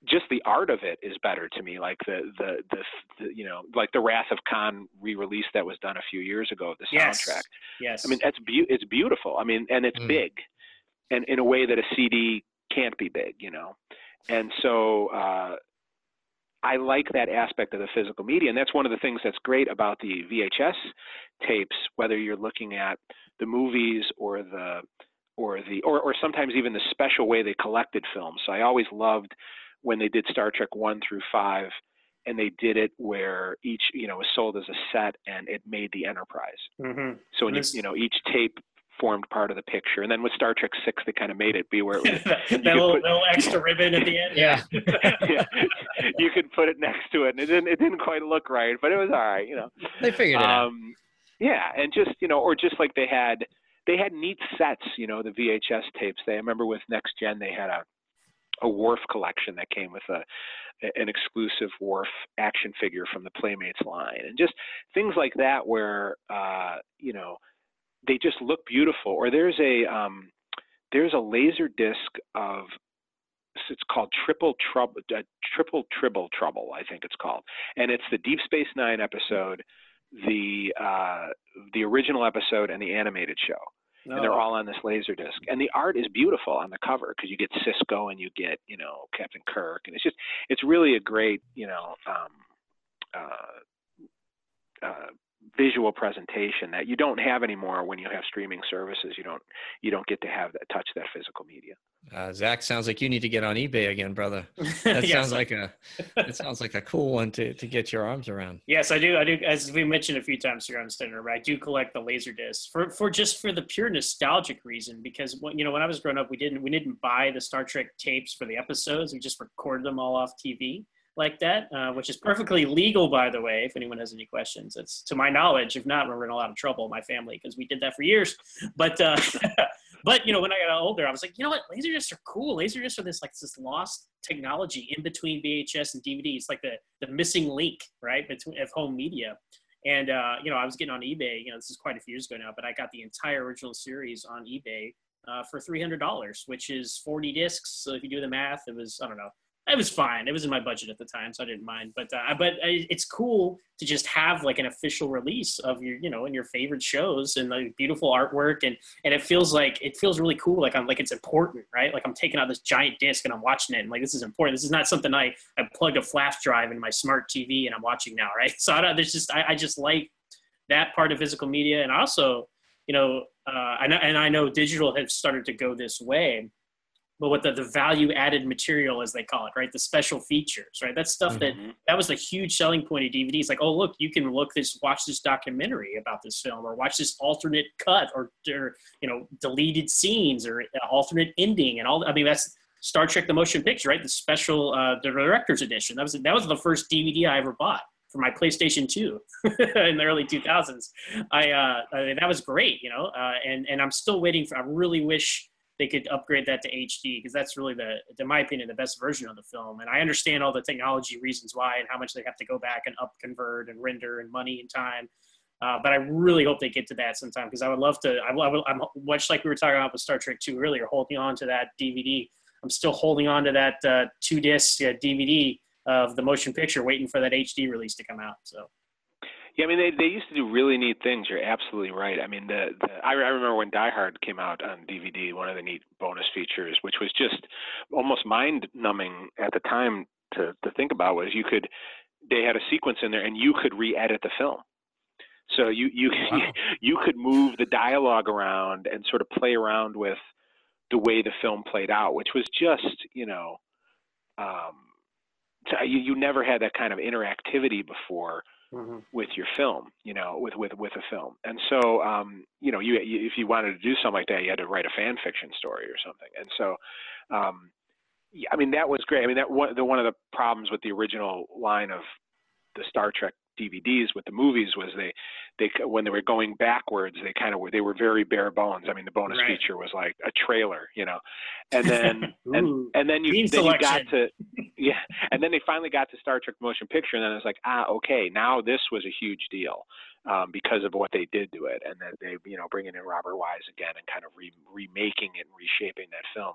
just the art of it is better to me. Like the, the, the, the you know, like the Wrath of Khan re-release that was done a few years ago of the yes. soundtrack. Yes. I mean, that's be- it's beautiful. I mean, and it's mm. big, and in a way that a C D can't be big, you know? And so, uh, I like that aspect of the physical media, and that's one of the things that's great about the V H S tapes, whether you're looking at the movies or the or the or, or sometimes even the special way they collected films. So I always loved when they did Star Trek one through five, and they did it where each, you know, was sold as a set, and it made the Enterprise. Mm-hmm. So when you, you know, each tape formed part of the picture. And then with Star Trek six, they kind of made it be where it was. that little, put, little extra ribbon at the end. Yeah. yeah. You could put it next to it. And it didn't, it didn't quite look right, but it was all right, you know. They figured it um, out. Yeah. And just, you know, or just like they had, they had neat sets, you know, the V H S tapes. They, I remember with Next Gen, they had a, a Worf collection that came with a, an exclusive Worf action figure from the Playmates line. And just things like that where, uh, you know, they just look beautiful. Or there's a um, there's a laser disc of, it's called Triple Trouble, uh, Triple Tribble Trouble, I think it's called, and it's the Deep Space Nine episode, the uh, the original episode, and the animated show, no. and they're all on this laser disc. And the art is beautiful on the cover because you get Sisko and you get you know Captain Kirk, and it's just it's really a great you know. Um, uh, uh, visual presentation that you don't have anymore when you have streaming services. You don't you don't get to have that touch that physical media. Uh, Zach, sounds like you need to get on eBay again, brother. That yes. sounds like a that sounds like a cool one to, to get your arms around. Yes, I do. I do. As we mentioned a few times here on Standard, I do collect the Laserdiscs for for just for the pure nostalgic reason. Because when, you know when I was growing up, we didn't we didn't buy the Star Trek tapes for the episodes. We just recorded them all off T V. Like that, uh, which is perfectly legal, by the way, if anyone has any questions. It's to my knowledge. If not, we're in a lot of trouble, my family, because we did that for years. But, uh, but you know, when I got older, I was like, you know what? Laserdiscs are cool. Laserdiscs are this like this lost technology in between V H S and D V D. It's like the, the missing link, right, between of home media. And, uh, you know, I was getting on eBay. You know, this is quite a few years ago now, but I got the entire original series on eBay uh, for three hundred dollars, which is forty discs. So if you do the math, it was, I don't know, it was fine. It was in my budget at the time, so I didn't mind. But uh, but it's cool to just have like an official release of your, you know, and your favorite shows and the like, beautiful artwork. And, and it feels like, it feels really cool. Like I'm like, it's important, right? Like I'm taking out this giant disc and I'm watching it. And like, this is important. This is not something I, I plugged a flash drive in my smart T V and I'm watching now, right? So I don't, there's just, I, I just like that part of physical media. And also, you know, uh, and, and I know digital has started to go this way. But what the, the value added material, as they call it, right? The special features, right? That's stuff mm-hmm. that, that was a huge selling point of D V Ds. Like, oh, look, you can look this, watch this documentary about this film or watch this alternate cut or, or you know, deleted scenes or alternate ending and all. I mean, that's Star Trek, the motion picture, right? The special uh, the director's edition. That was, that was the first D V D I ever bought for my PlayStation two in the early two thousands. I, uh, I, that was great, you know, uh, and, and I'm still waiting for, I really wish they could upgrade that to H D because that's really the, in my opinion, the best version of the film. And I understand all the technology reasons why and how much they have to go back and up convert and render and money and time. Uh, but I really hope they get to that sometime because I would love to, I, I, I'm much like we were talking about with Star Trek two earlier, holding on to that D V D. I'm still holding on to that uh, two disc uh, D V D of the motion picture waiting for that H D release to come out. So. Yeah, I mean, they, they used to do really neat things. You're absolutely right. I mean, the, the I, I remember when Die Hard came out on D V D, one of the neat bonus features, which was just almost mind-numbing at the time to, to think about, was you could, they had a sequence in there, and you could re-edit the film. So you you, wow. you could move the dialogue around and sort of play around with the way the film played out, which was just, you know, um, you, you never had that kind of interactivity before. Mm-hmm. With your film, you know, with, with, with a film. And so, um, you know, you, you if you wanted to do something like that, you had to write a fan fiction story or something. And so, um, yeah, I mean, that was great. I mean, that one, the, one of the problems with the original line of the Star Trek D V Ds with the movies was they, they, when they were going backwards, they kind of were, they were very bare bones. I mean, the bonus right. feature was like a trailer, you know, and then, and, and then, you, then you got to, yeah. And then they finally got to Star Trek motion picture. And then it's like, ah, okay, now this was a huge deal. um, because of what they did to it, and that they, you know, bringing in Robert Wise again and kind of re remaking it and reshaping that film.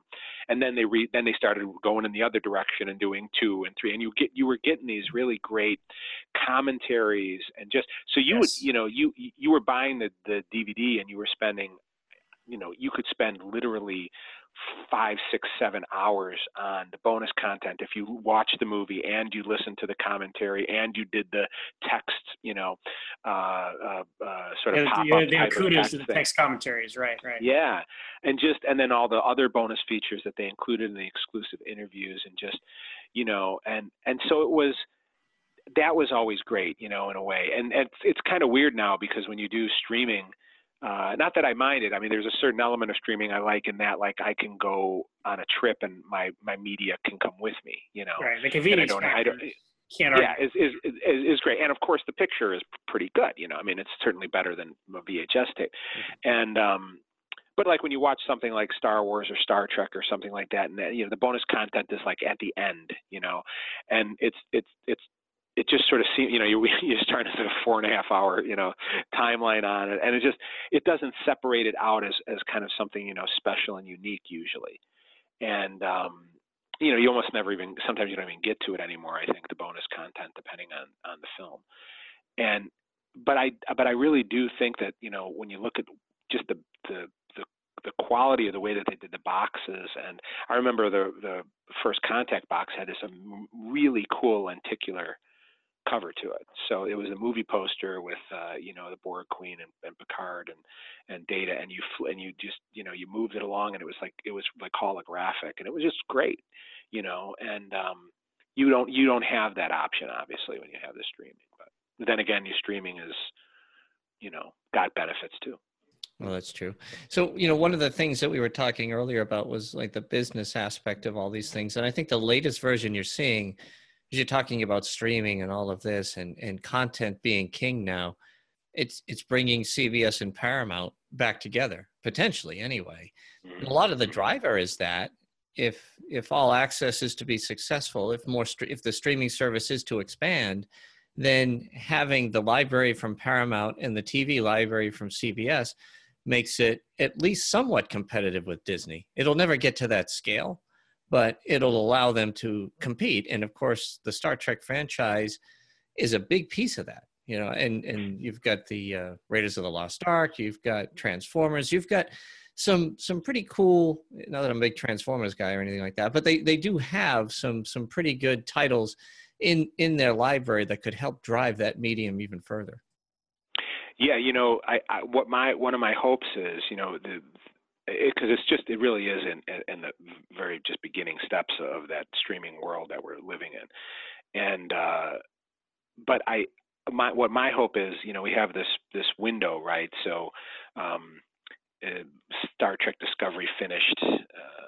And then they re then they started going in the other direction and doing two and three, and you get you were getting these really great commentaries and just so you yes. would you know you you were buying the the D V D and you were spending. You know, you could spend literally five, six, seven hours on the bonus content if you watched the movie and you listened to the commentary and you did the text, you know, uh, uh, uh, sort of yeah, pop-up yeah, type of text to the text thing. Commentaries, right, right. Yeah, and just and then all the other bonus features that they included in the exclusive interviews and just, you know, and and so it was. That was always great, you know, in a way, and, and it's it's kind of weird now because when you do streaming. Uh, not that I mind it. I mean, there's a certain element of streaming I like in that, like I can go on a trip and my, my media can come with me, you know, right. The convenience factor. I don't, can't argue. Yeah, is, is, is, is great. And of course the picture is pretty good. You know, I mean, it's certainly better than a V H S tape. Mm-hmm. And, um, but like when you watch something like Star Wars or Star Trek or something like that, and you know, the bonus content is like at the end, you know, and it's, it's, it's, it just sort of seems, you know, you're, you're starting to sort of four and a half hour, you know, timeline on it. And it just, it doesn't separate it out as, as kind of something, you know, special and unique usually. And, um, you know, you almost never even, sometimes you don't even get to it anymore. I think the bonus content, depending on, on the film. And, but I, but I really do think that, you know, when you look at just the, the, the, the quality of the way that they did the boxes. And I remember the, the first Contact box had this really cool lenticular cover to it. So it was a movie poster with, uh, you know, the Borg Queen and, and Picard and, and Data, and you, fl and you just, you know, you moved it along and it was like, it was like holographic and it was just great, you know, and, um, you don't, you don't have that option obviously when you have the streaming, but then again, your streaming is, you know, got benefits too. Well, that's true. So, you know, one of the things that we were talking earlier about was like the business aspect of all these things. And I think the latest version you're seeing, you're talking about streaming and all of this and, and content being king now, it's, it's bringing C B S and Paramount back together, potentially anyway. And a lot of the driver is that if, if all access is to be successful, if more, if the streaming service is to expand, then having the library from Paramount and the T V library from C B S makes it at least somewhat competitive with Disney. It'll never get to that scale, but it'll allow them to compete. And of course, the Star Trek franchise is a big piece of that, you know, and, and you've got the uh, Raiders of the Lost Ark, you've got Transformers, you've got some, some pretty cool, not that I'm a big Transformers guy or anything like that, but they, they do have some, some pretty good titles in, in their library that could help drive that medium even further. Yeah. You know, I, I what my, one of my hopes is, you know, the, because it, it's just, it really is in, in the very just beginning steps of that streaming world that we're living in. And, uh, but I, my, what my hope is, you know, we have this, this window, right? So, um, uh, Star Trek Discovery finished, uh,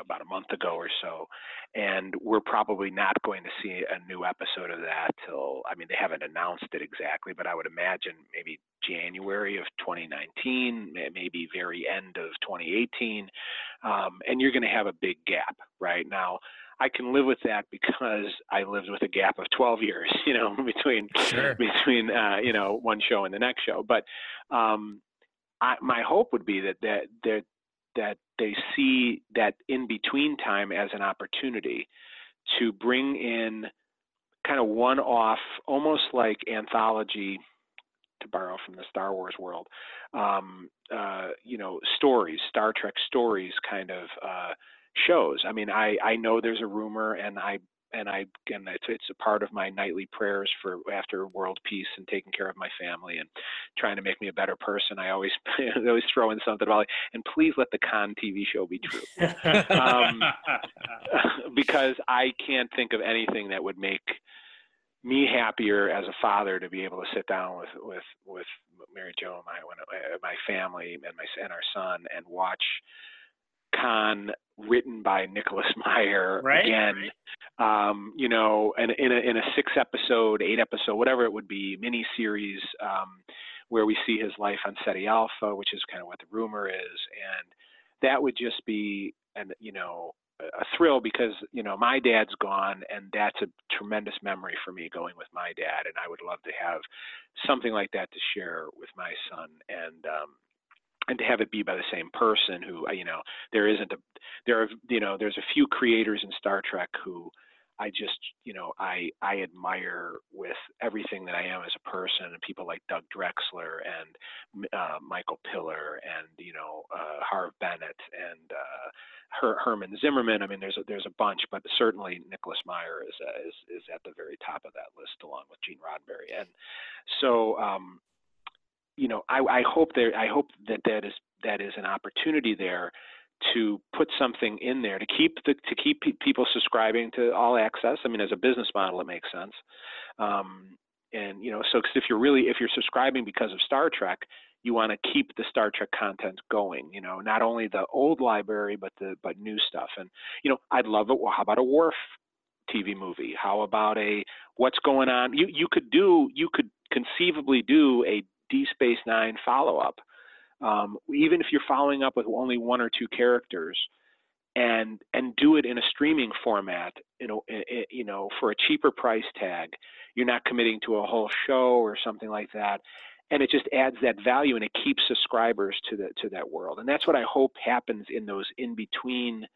about a month ago or so, and we're probably not going to see a new episode of that till, I mean, they haven't announced it exactly, but I would imagine maybe January of twenty nineteen, maybe very end of twenty eighteen, um, and you're going to have a big gap right now. I can live with that because I lived with a gap of twelve years, you know, between sure. between uh, you know, one show and the next show. But um, I, my hope would be that that that that they see that in between time as an opportunity to bring in kind of one-off, almost like anthology, to borrow from the Star Wars world, um, uh, you know, stories, Star Trek stories kind of uh, shows. I mean, I, I know there's a rumor, and I and I and it's, it's a part of my nightly prayers for after world peace and taking care of my family and trying to make me a better person. I always I always throw in something about, like, and please let the Khan T V show be true, um, because I can't think of anything that would make me happier as a father to be able to sit down with with with Mary Jo and my my family and my and our son and watch Khan written by Nicholas Meyer, right, again, right. Um, you know, and in a in a six episode, eight episode, whatever it would be, mini series, um, where we see his life on SETI Alpha, which is kind of what the rumor is, and that would just be, and you know, a thrill because, you know, my dad's gone, and that's a tremendous memory for me, going with my dad. And I would love to have something like that to share with my son, and um, and to have it be by the same person who, you know, there isn't a, there are, you know, there's a few creators in Star Trek who I just, you know, I, I admire with everything that I am as a person, and people like Doug Drexler and uh, Michael Piller and, you know, uh, Harv Bennett and uh, Her, Herman Zimmerman. I mean, there's a, there's a bunch, but certainly Nicholas Meyer is, uh, is is at the very top of that list, along with Gene Roddenberry. And so, um, you know, I, I hope there, I hope that that is that is an opportunity there to put something in there to keep the, to keep pe people subscribing to All Access. I mean, as a business model, it makes sense. Um, and, you know, so cause if you're really, if you're subscribing because of Star Trek, you want to keep the Star Trek content going, you know, not only the old library, but the, but new stuff. And, you know, I'd love it. Well, how about a Worf T V movie? How about a, what's going on? You, you could do, you could conceivably do a Deep Space Nine follow-up. Um, even if you're following up with only one or two characters, and and do it in a streaming format, you know, it, you know, for a cheaper price tag, you're not committing to a whole show or something like that, and it just adds that value, and it keeps subscribers to the to that world, and that's what I hope happens in those in between,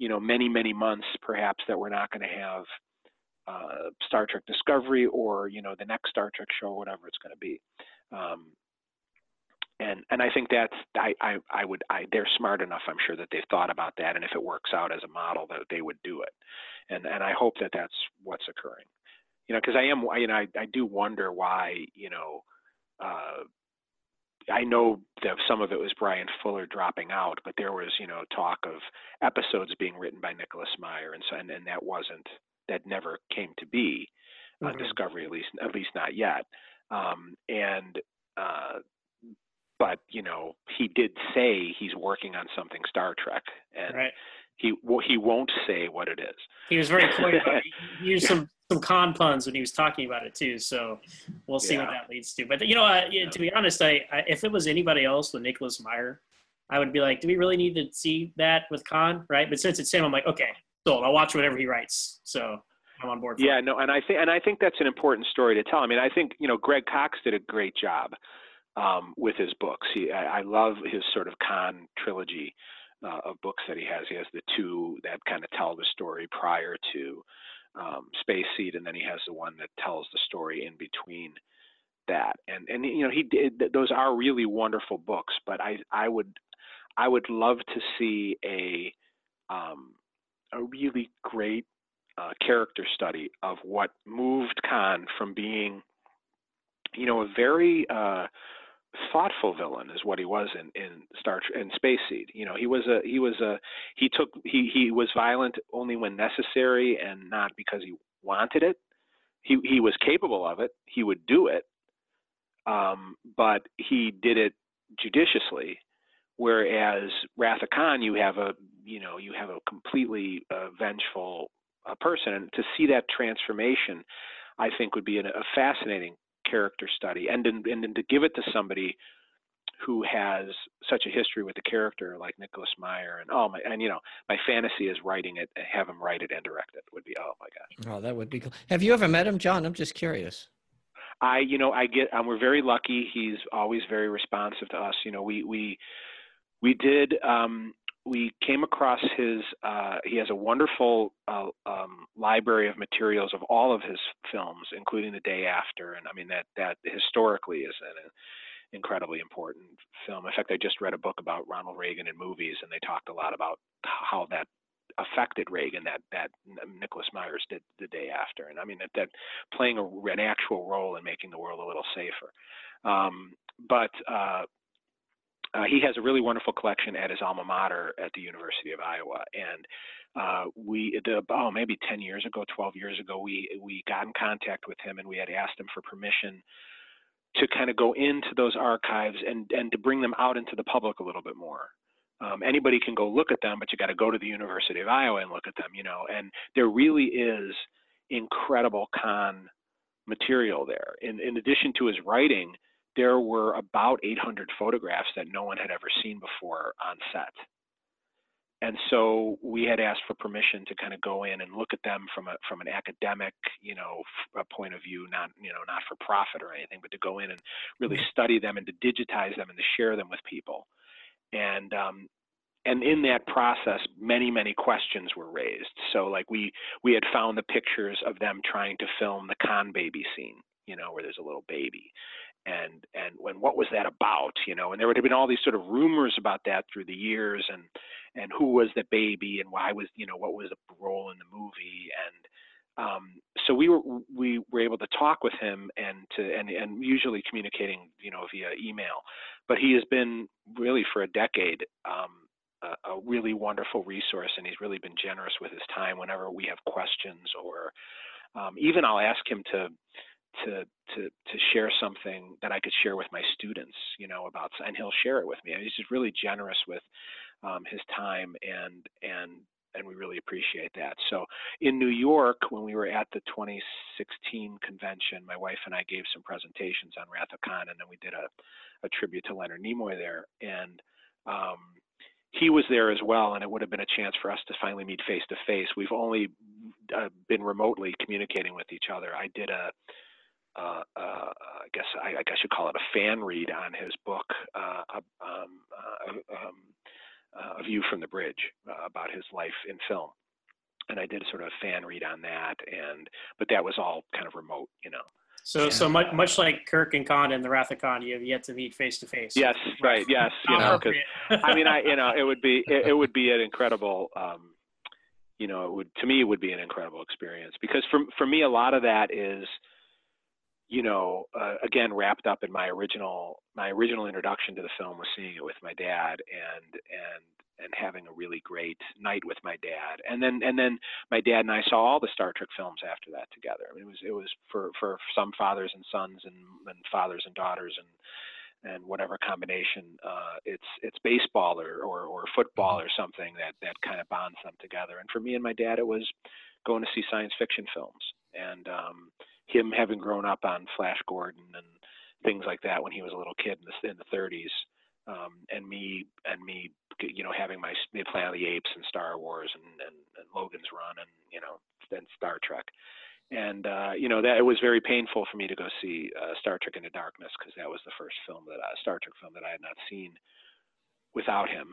you know, many many months perhaps that we're not going to have uh, Star Trek Discovery, or, you know, the next Star Trek show, whatever it's going to be. Um, And and I think that's I I, I would I they're smart enough, I'm sure, that they've thought about that, and if it works out as a model, that they would do it, and and I hope that that's what's occurring, you know, because I am you know I I do wonder why, you know, uh, I know that some of it was Brian Fuller dropping out, but there was, you know, talk of episodes being written by Nicholas Meyer, and so and, and that wasn't that never came to be on mm-hmm. Discovery, at least at least not yet, um, and. Uh, But, you know, he did say he's working on something Star Trek, and right. he well, he won't say what it is. He was very clear about it. He used some, some con puns when he was talking about it, too, so we'll see yeah. what that leads to. But, you know, uh, yeah. to be honest, I, I if it was anybody else than Nicholas Meyer, I would be like, do we really need to see that with Khan, right? But since it's him, I'm like, okay, sold. I'll watch whatever he writes, so I'm on board for yeah, it. no, and I think and I think that's an important story to tell. I mean, I think, you know, Greg Cox did a great job Um, with his books. He, I, I love his sort of Khan trilogy uh, of books that he has. He has the two that kind of tell the story prior to um, Space Seed, and then he has the one that tells the story in between that. And and you know he did those are really wonderful books. But I I would I would love to see a um, a really great uh, character study of what moved Khan from being, you know, a very uh, thoughtful villain is what he was in in Star Trek and Space Seed. You know, he was a he was a he took he he was violent only when necessary and not because he wanted it. He he was capable of it. He would do it, um, but he did it judiciously. Whereas Wrath of Khan, you have a you know you have a completely uh, vengeful uh, person, and to see that transformation, I think would be an, a fascinating character study, and and, and to give it to somebody who has such a history with the character like Nicholas Meyer, and oh my, and you know, my fantasy is writing it, have him write it and direct it would be oh my gosh. Oh, that would be cool. Have you ever met him, John? I'm just curious. I, you know, I get, um, we're very lucky. He's always very responsive to us. You know, we we we did. Um, we came across his. Uh, he has a wonderful uh, um, library of materials of all of his films, including The Day After, and I mean that that historically is an incredibly important film. In fact, I just read a book about Ronald Reagan and movies, and they talked a lot about how that affected Reagan. That that Nicholas Meyer's did The Day After, and I mean that that playing a, an actual role in making the world a little safer. Um, but uh, Uh, he has a really wonderful collection at his alma mater at the University of Iowa, and uh, we, the, oh, maybe ten years ago, twelve years ago, we we got in contact with him, and we had asked him for permission to kind of go into those archives and and to bring them out into the public a little bit more. Um, anybody can go look at them, but you got to go to the University of Iowa and look at them, you know. And there really is incredible Khan material there. In in addition to his writing, there were about eight hundred photographs that no one had ever seen before on set. And so we had asked for permission to kind of go in and look at them from a from an academic, you know, f point of view, not you know not for profit or anything, but to go in and really study them and to digitize them and to share them with people. And um, and in that process, many many questions were raised. So like we we had found the pictures of them trying to film the Khan baby scene, you know, where there's a little baby. And and when what was that about, you know? And there would have been all these sort of rumors about that through the years, and and who was the baby, and why was you know what was the role in the movie, and um, so we were we were able to talk with him and to and and usually communicating you know via email, but he has been really for a decade um, a, a really wonderful resource, and he's really been generous with his time whenever we have questions, or um, even I'll ask him to. To, to to share something that I could share with my students, you know, about, and he'll share it with me. I mean, he's just really generous with um, his time, and and and we really appreciate that. So in New York, when we were at the twenty sixteen convention, my wife and I gave some presentations on Wrath of Khan, and then we did a, a tribute to Leonard Nimoy there, and um, he was there as well, and it would have been a chance for us to finally meet face to face. We've only uh, been remotely communicating with each other. I did a Uh, uh, I guess I, I guess you call it a fan read on his book, uh, um, uh, um, uh, A View from the Bridge, uh, about his life in film, and I did sort of a fan read on that, and but that was all kind of remote, you know. So, yeah. so much, much like Kirk and Khan in The Wrath of Khan, you have yet to meet face to face. Yes, right. Yes, you know, because I mean, I you know, it would be it, it would be an incredible. Um, you know, it would to me it would be an incredible experience, because for for me a lot of that is. You know, uh, again, wrapped up in my original, my original introduction to the film was seeing it with my dad, and and and having a really great night with my dad, and then and then my dad and I saw all the Star Trek films after that together. I mean, it was it was for for some fathers and sons, and, and fathers and daughters, and and whatever combination. Uh, it's it's baseball or, or or football or something that that kind of bonds them together. And for me and my dad, it was going to see science fiction films, and. Um, him having grown up on Flash Gordon and things like that when he was a little kid in the, in the thirties, um, and me and me, you know, having my Planet of the Apes and Star Wars and, and, and Logan's Run and you know, then Star Trek, and uh, you know that it was very painful for me to go see uh, Star Trek Into Darkness, because that was the first film that uh, Star Trek film that I had not seen without him.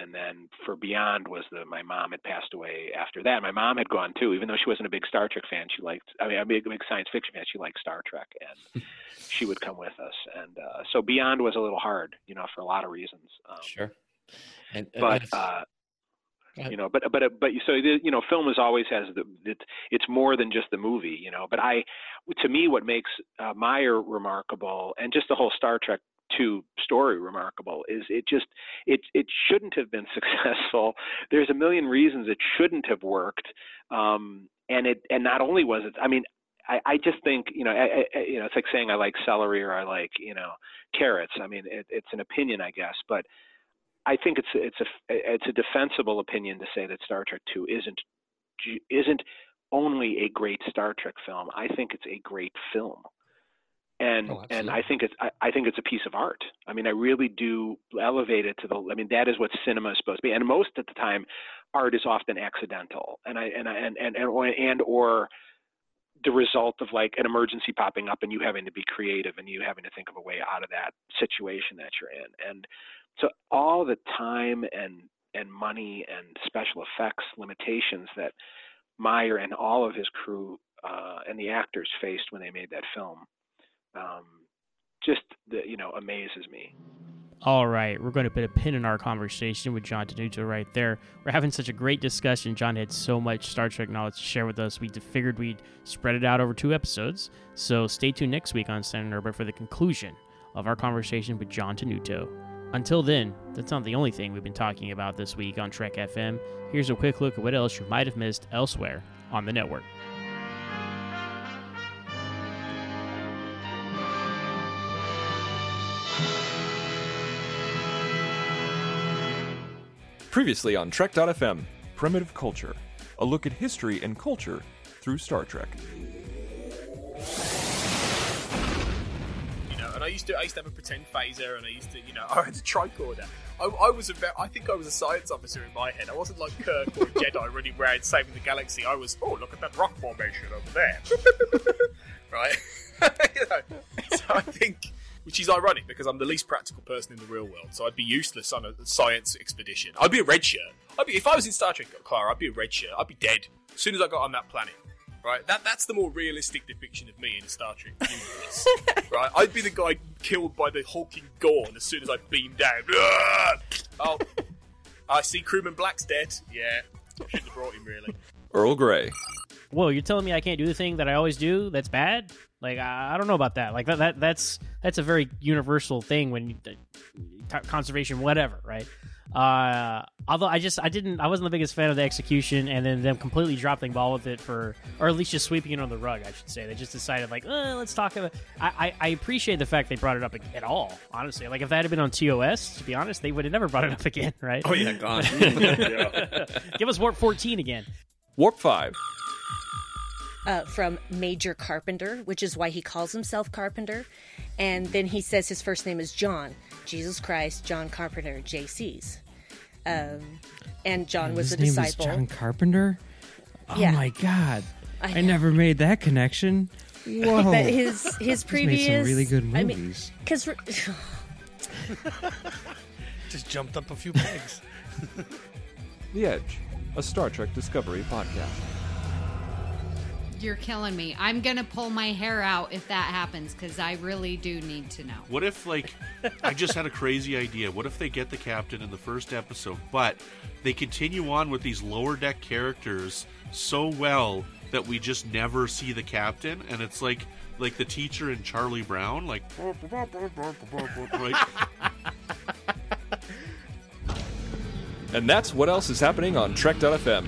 And then for Beyond was the my mom had passed away after that. My mom had gone too, even though she wasn't a big Star Trek fan. She liked, I mean, a big, big science fiction fan. She liked Star Trek, and she would come with us. And uh, so Beyond was a little hard, you know, for a lot of reasons. Um, sure. And, and but uh, you know, but but but so you know, film is always has the it, it's more than just the movie, you know. But I, to me, what makes uh, Meyer remarkable, and just the whole Star Trek. two story remarkable, is it just it it shouldn't have been successful. There's a million reasons it shouldn't have worked, um, and it and not only was it. I mean, I, I just think you know I, I, you know it's like saying I like celery or I like you know carrots. I mean, it, it's an opinion, I guess, but I think it's it's a it's a defensible opinion to say that Star Trek two isn't isn't only a great Star Trek film. I think it's a great film. And oh, and I think it's I, I think it's a piece of art. I mean, I really do elevate it to the. I mean, that is what cinema is supposed to be. And most of the time, art is often accidental, and I and I, and and and or, and or the result of like an emergency popping up, and you having to be creative, and you having to think of a way out of that situation that you're in. And so all the time and and money and special effects limitations that Meyer and all of his crew uh, and the actors faced when they made that film. Um, just, the, you know, amazes me. All right. We're going to put a pin in our conversation with John Tenuto right there. We're having such a great discussion. John had so much Star Trek knowledge to share with us. We figured we'd spread it out over two episodes. So stay tuned next week on Standard Urban for the conclusion of our conversation with John Tenuto. Until then, that's not the only thing we've been talking about this week on Trek F M. Here's a quick look at what else you might have missed elsewhere on the network. Previously on Trek dot F M, Primitive Culture, a look at history and culture through Star Trek. You know, and I used to I used to have a pretend phaser, and I used to, you know, I had a tricorder. I, I was a I think I was a science officer in my head. I wasn't like Kirk or a Jedi running around saving the galaxy. I was, oh, look at that rock formation over there, right? You know, so I think, which is ironic because I'm the least practical person in the real world, so I'd be useless on a science expedition. I'd be a red shirt. I'd be, if I was in Star Trek, Clara, I'd be a red shirt. I'd be dead as soon as I got on that planet. Right, that that's the more realistic depiction of me in the Star Trek universe. Right, I'd be the guy killed by the hulking Gorn as soon as I beam down. Oh, I see crewman Black's dead. Yeah, shouldn't have brought him, really. Earl Grey. Whoa, you're telling me I can't do the thing that I always do? That's bad? Like, I, I don't know about that. Like that, that that's that's a very universal thing when you, uh, conservation, whatever, right? Uh, although I just I didn't I wasn't the biggest fan of the execution, and then them completely dropping ball with it for, or at least just sweeping it on the rug, I should say. They just decided like, eh, let's talk about. I, I I appreciate the fact they brought it up at all. Honestly, like if that had been on T O S, to be honest, they would have never brought it up again, right? Oh yeah, gone. Yeah. Give us warp fourteen again. Warp five. Uh, from Major Carpenter, which is why he calls himself Carpenter. And then he says his first name is John. Jesus Christ, John Carpenter, J C's. Um, and John was a disciple. His name is John Carpenter? Oh, yeah. My God. I, I never made that connection. Whoa. But his, his previous... He's made some really good movies. Because... I mean, just jumped up a few pegs. The Edge, a Star Trek Discovery podcast. You're killing me. I'm going to pull my hair out if that happens, because I really do need to know. What if, like, I just had a crazy idea. What if they get the captain in the first episode, but they continue on with these lower deck characters so well that we just never see the captain, and it's like like the teacher in Charlie Brown, like... And that's what else is happening on Trek dot f m.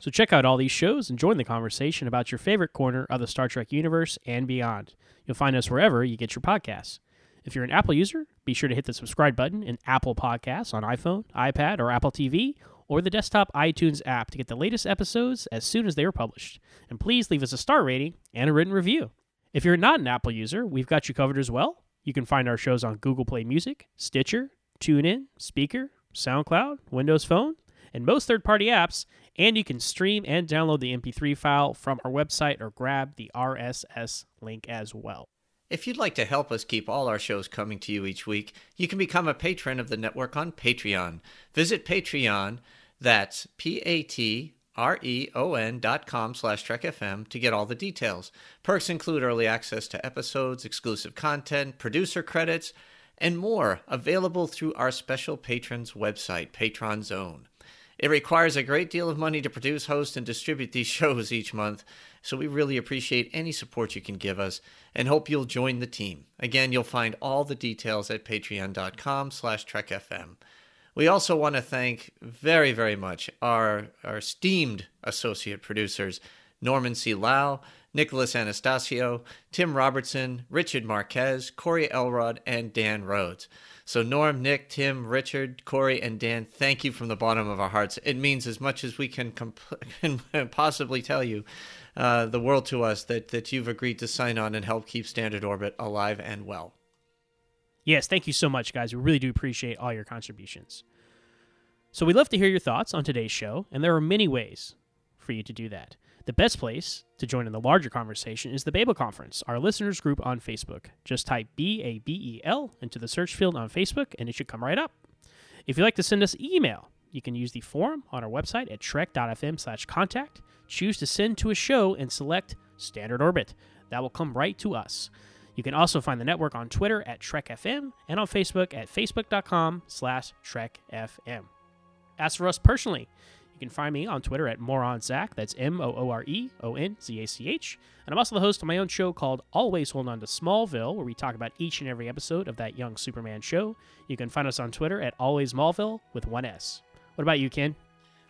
So check out all these shows and join the conversation about your favorite corner of the Star Trek universe and beyond. You'll find us wherever you get your podcasts. If you're an Apple user, be sure to hit the subscribe button in Apple Podcasts on iPhone, iPad, or Apple T V, or the desktop iTunes app to get the latest episodes as soon as they are published. And please leave us a star rating and a written review. If you're not an Apple user, we've got you covered as well. You can find our shows on Google Play Music, Stitcher, TuneIn, Speaker, SoundCloud, Windows Phone, and most third-party apps, and you can stream and download the M P three file from our website or grab the R S S link as well. If you'd like to help us keep all our shows coming to you each week, you can become a patron of the network on Patreon. Visit Patreon, that's P-A-T-R-E-O-N dot com slash TrekFM to get all the details. Perks include early access to episodes, exclusive content, producer credits, and more available through our special patrons website, Patron Zone. It requires a great deal of money to produce, host, and distribute these shows each month, so we really appreciate any support you can give us and hope you'll join the team. Again, you'll find all the details at patreon.com slash trekfm. We also want to thank very, very much our, our esteemed associate producers, Norman C. Lau, Nicholas Anastasio, Tim Robertson, Richard Marquez, Corey Elrod, and Dan Rhodes. So Norm, Nick, Tim, Richard, Corey, and Dan, thank you from the bottom of our hearts. It means as much as we can, comp- can possibly tell you, uh, the world to us, that, that you've agreed to sign on and help keep Standard Orbit alive and well. Yes, thank you so much, guys. We really do appreciate all your contributions. So we'd love to hear your thoughts on today's show, and there are many ways for you to do that. The best place to join in the larger conversation is the Babel Conference, our listeners group on Facebook. Just type B A B E L into the search field on Facebook, and it should come right up. If you'd like to send us email, you can use the form on our website at trek.fm slash contact. Choose to send to a show and select Standard Orbit. That will come right to us. You can also find the network on Twitter at TrekFM and on Facebook at facebook.com slash TrekFM. As for us personally, you can find me on Twitter at MoronZach, that's M O O R E O N Z A C H, and I'm also the host of my own show called Always Hold On to Smallville, where we talk about each and every episode of that young Superman show. You can find us on Twitter at AlwaysMallville with one S. What about you, Ken?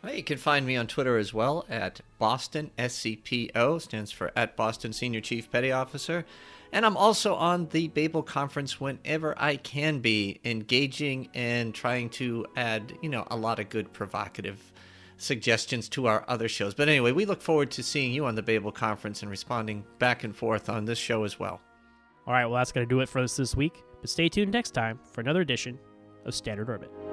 Well, you can find me on Twitter as well at Boston, S C P O, stands for at Boston Senior Chief Petty Officer, and I'm also on the Babel Conference whenever I can be, engaging and trying to add, you know, a lot of good provocative suggestions to our other shows. But anyway, we look forward to seeing you on the Babel Conference and responding back and forth on this show as well. All right, well, that's going to do it for us this week, but stay tuned next time for another edition of Standard Orbit.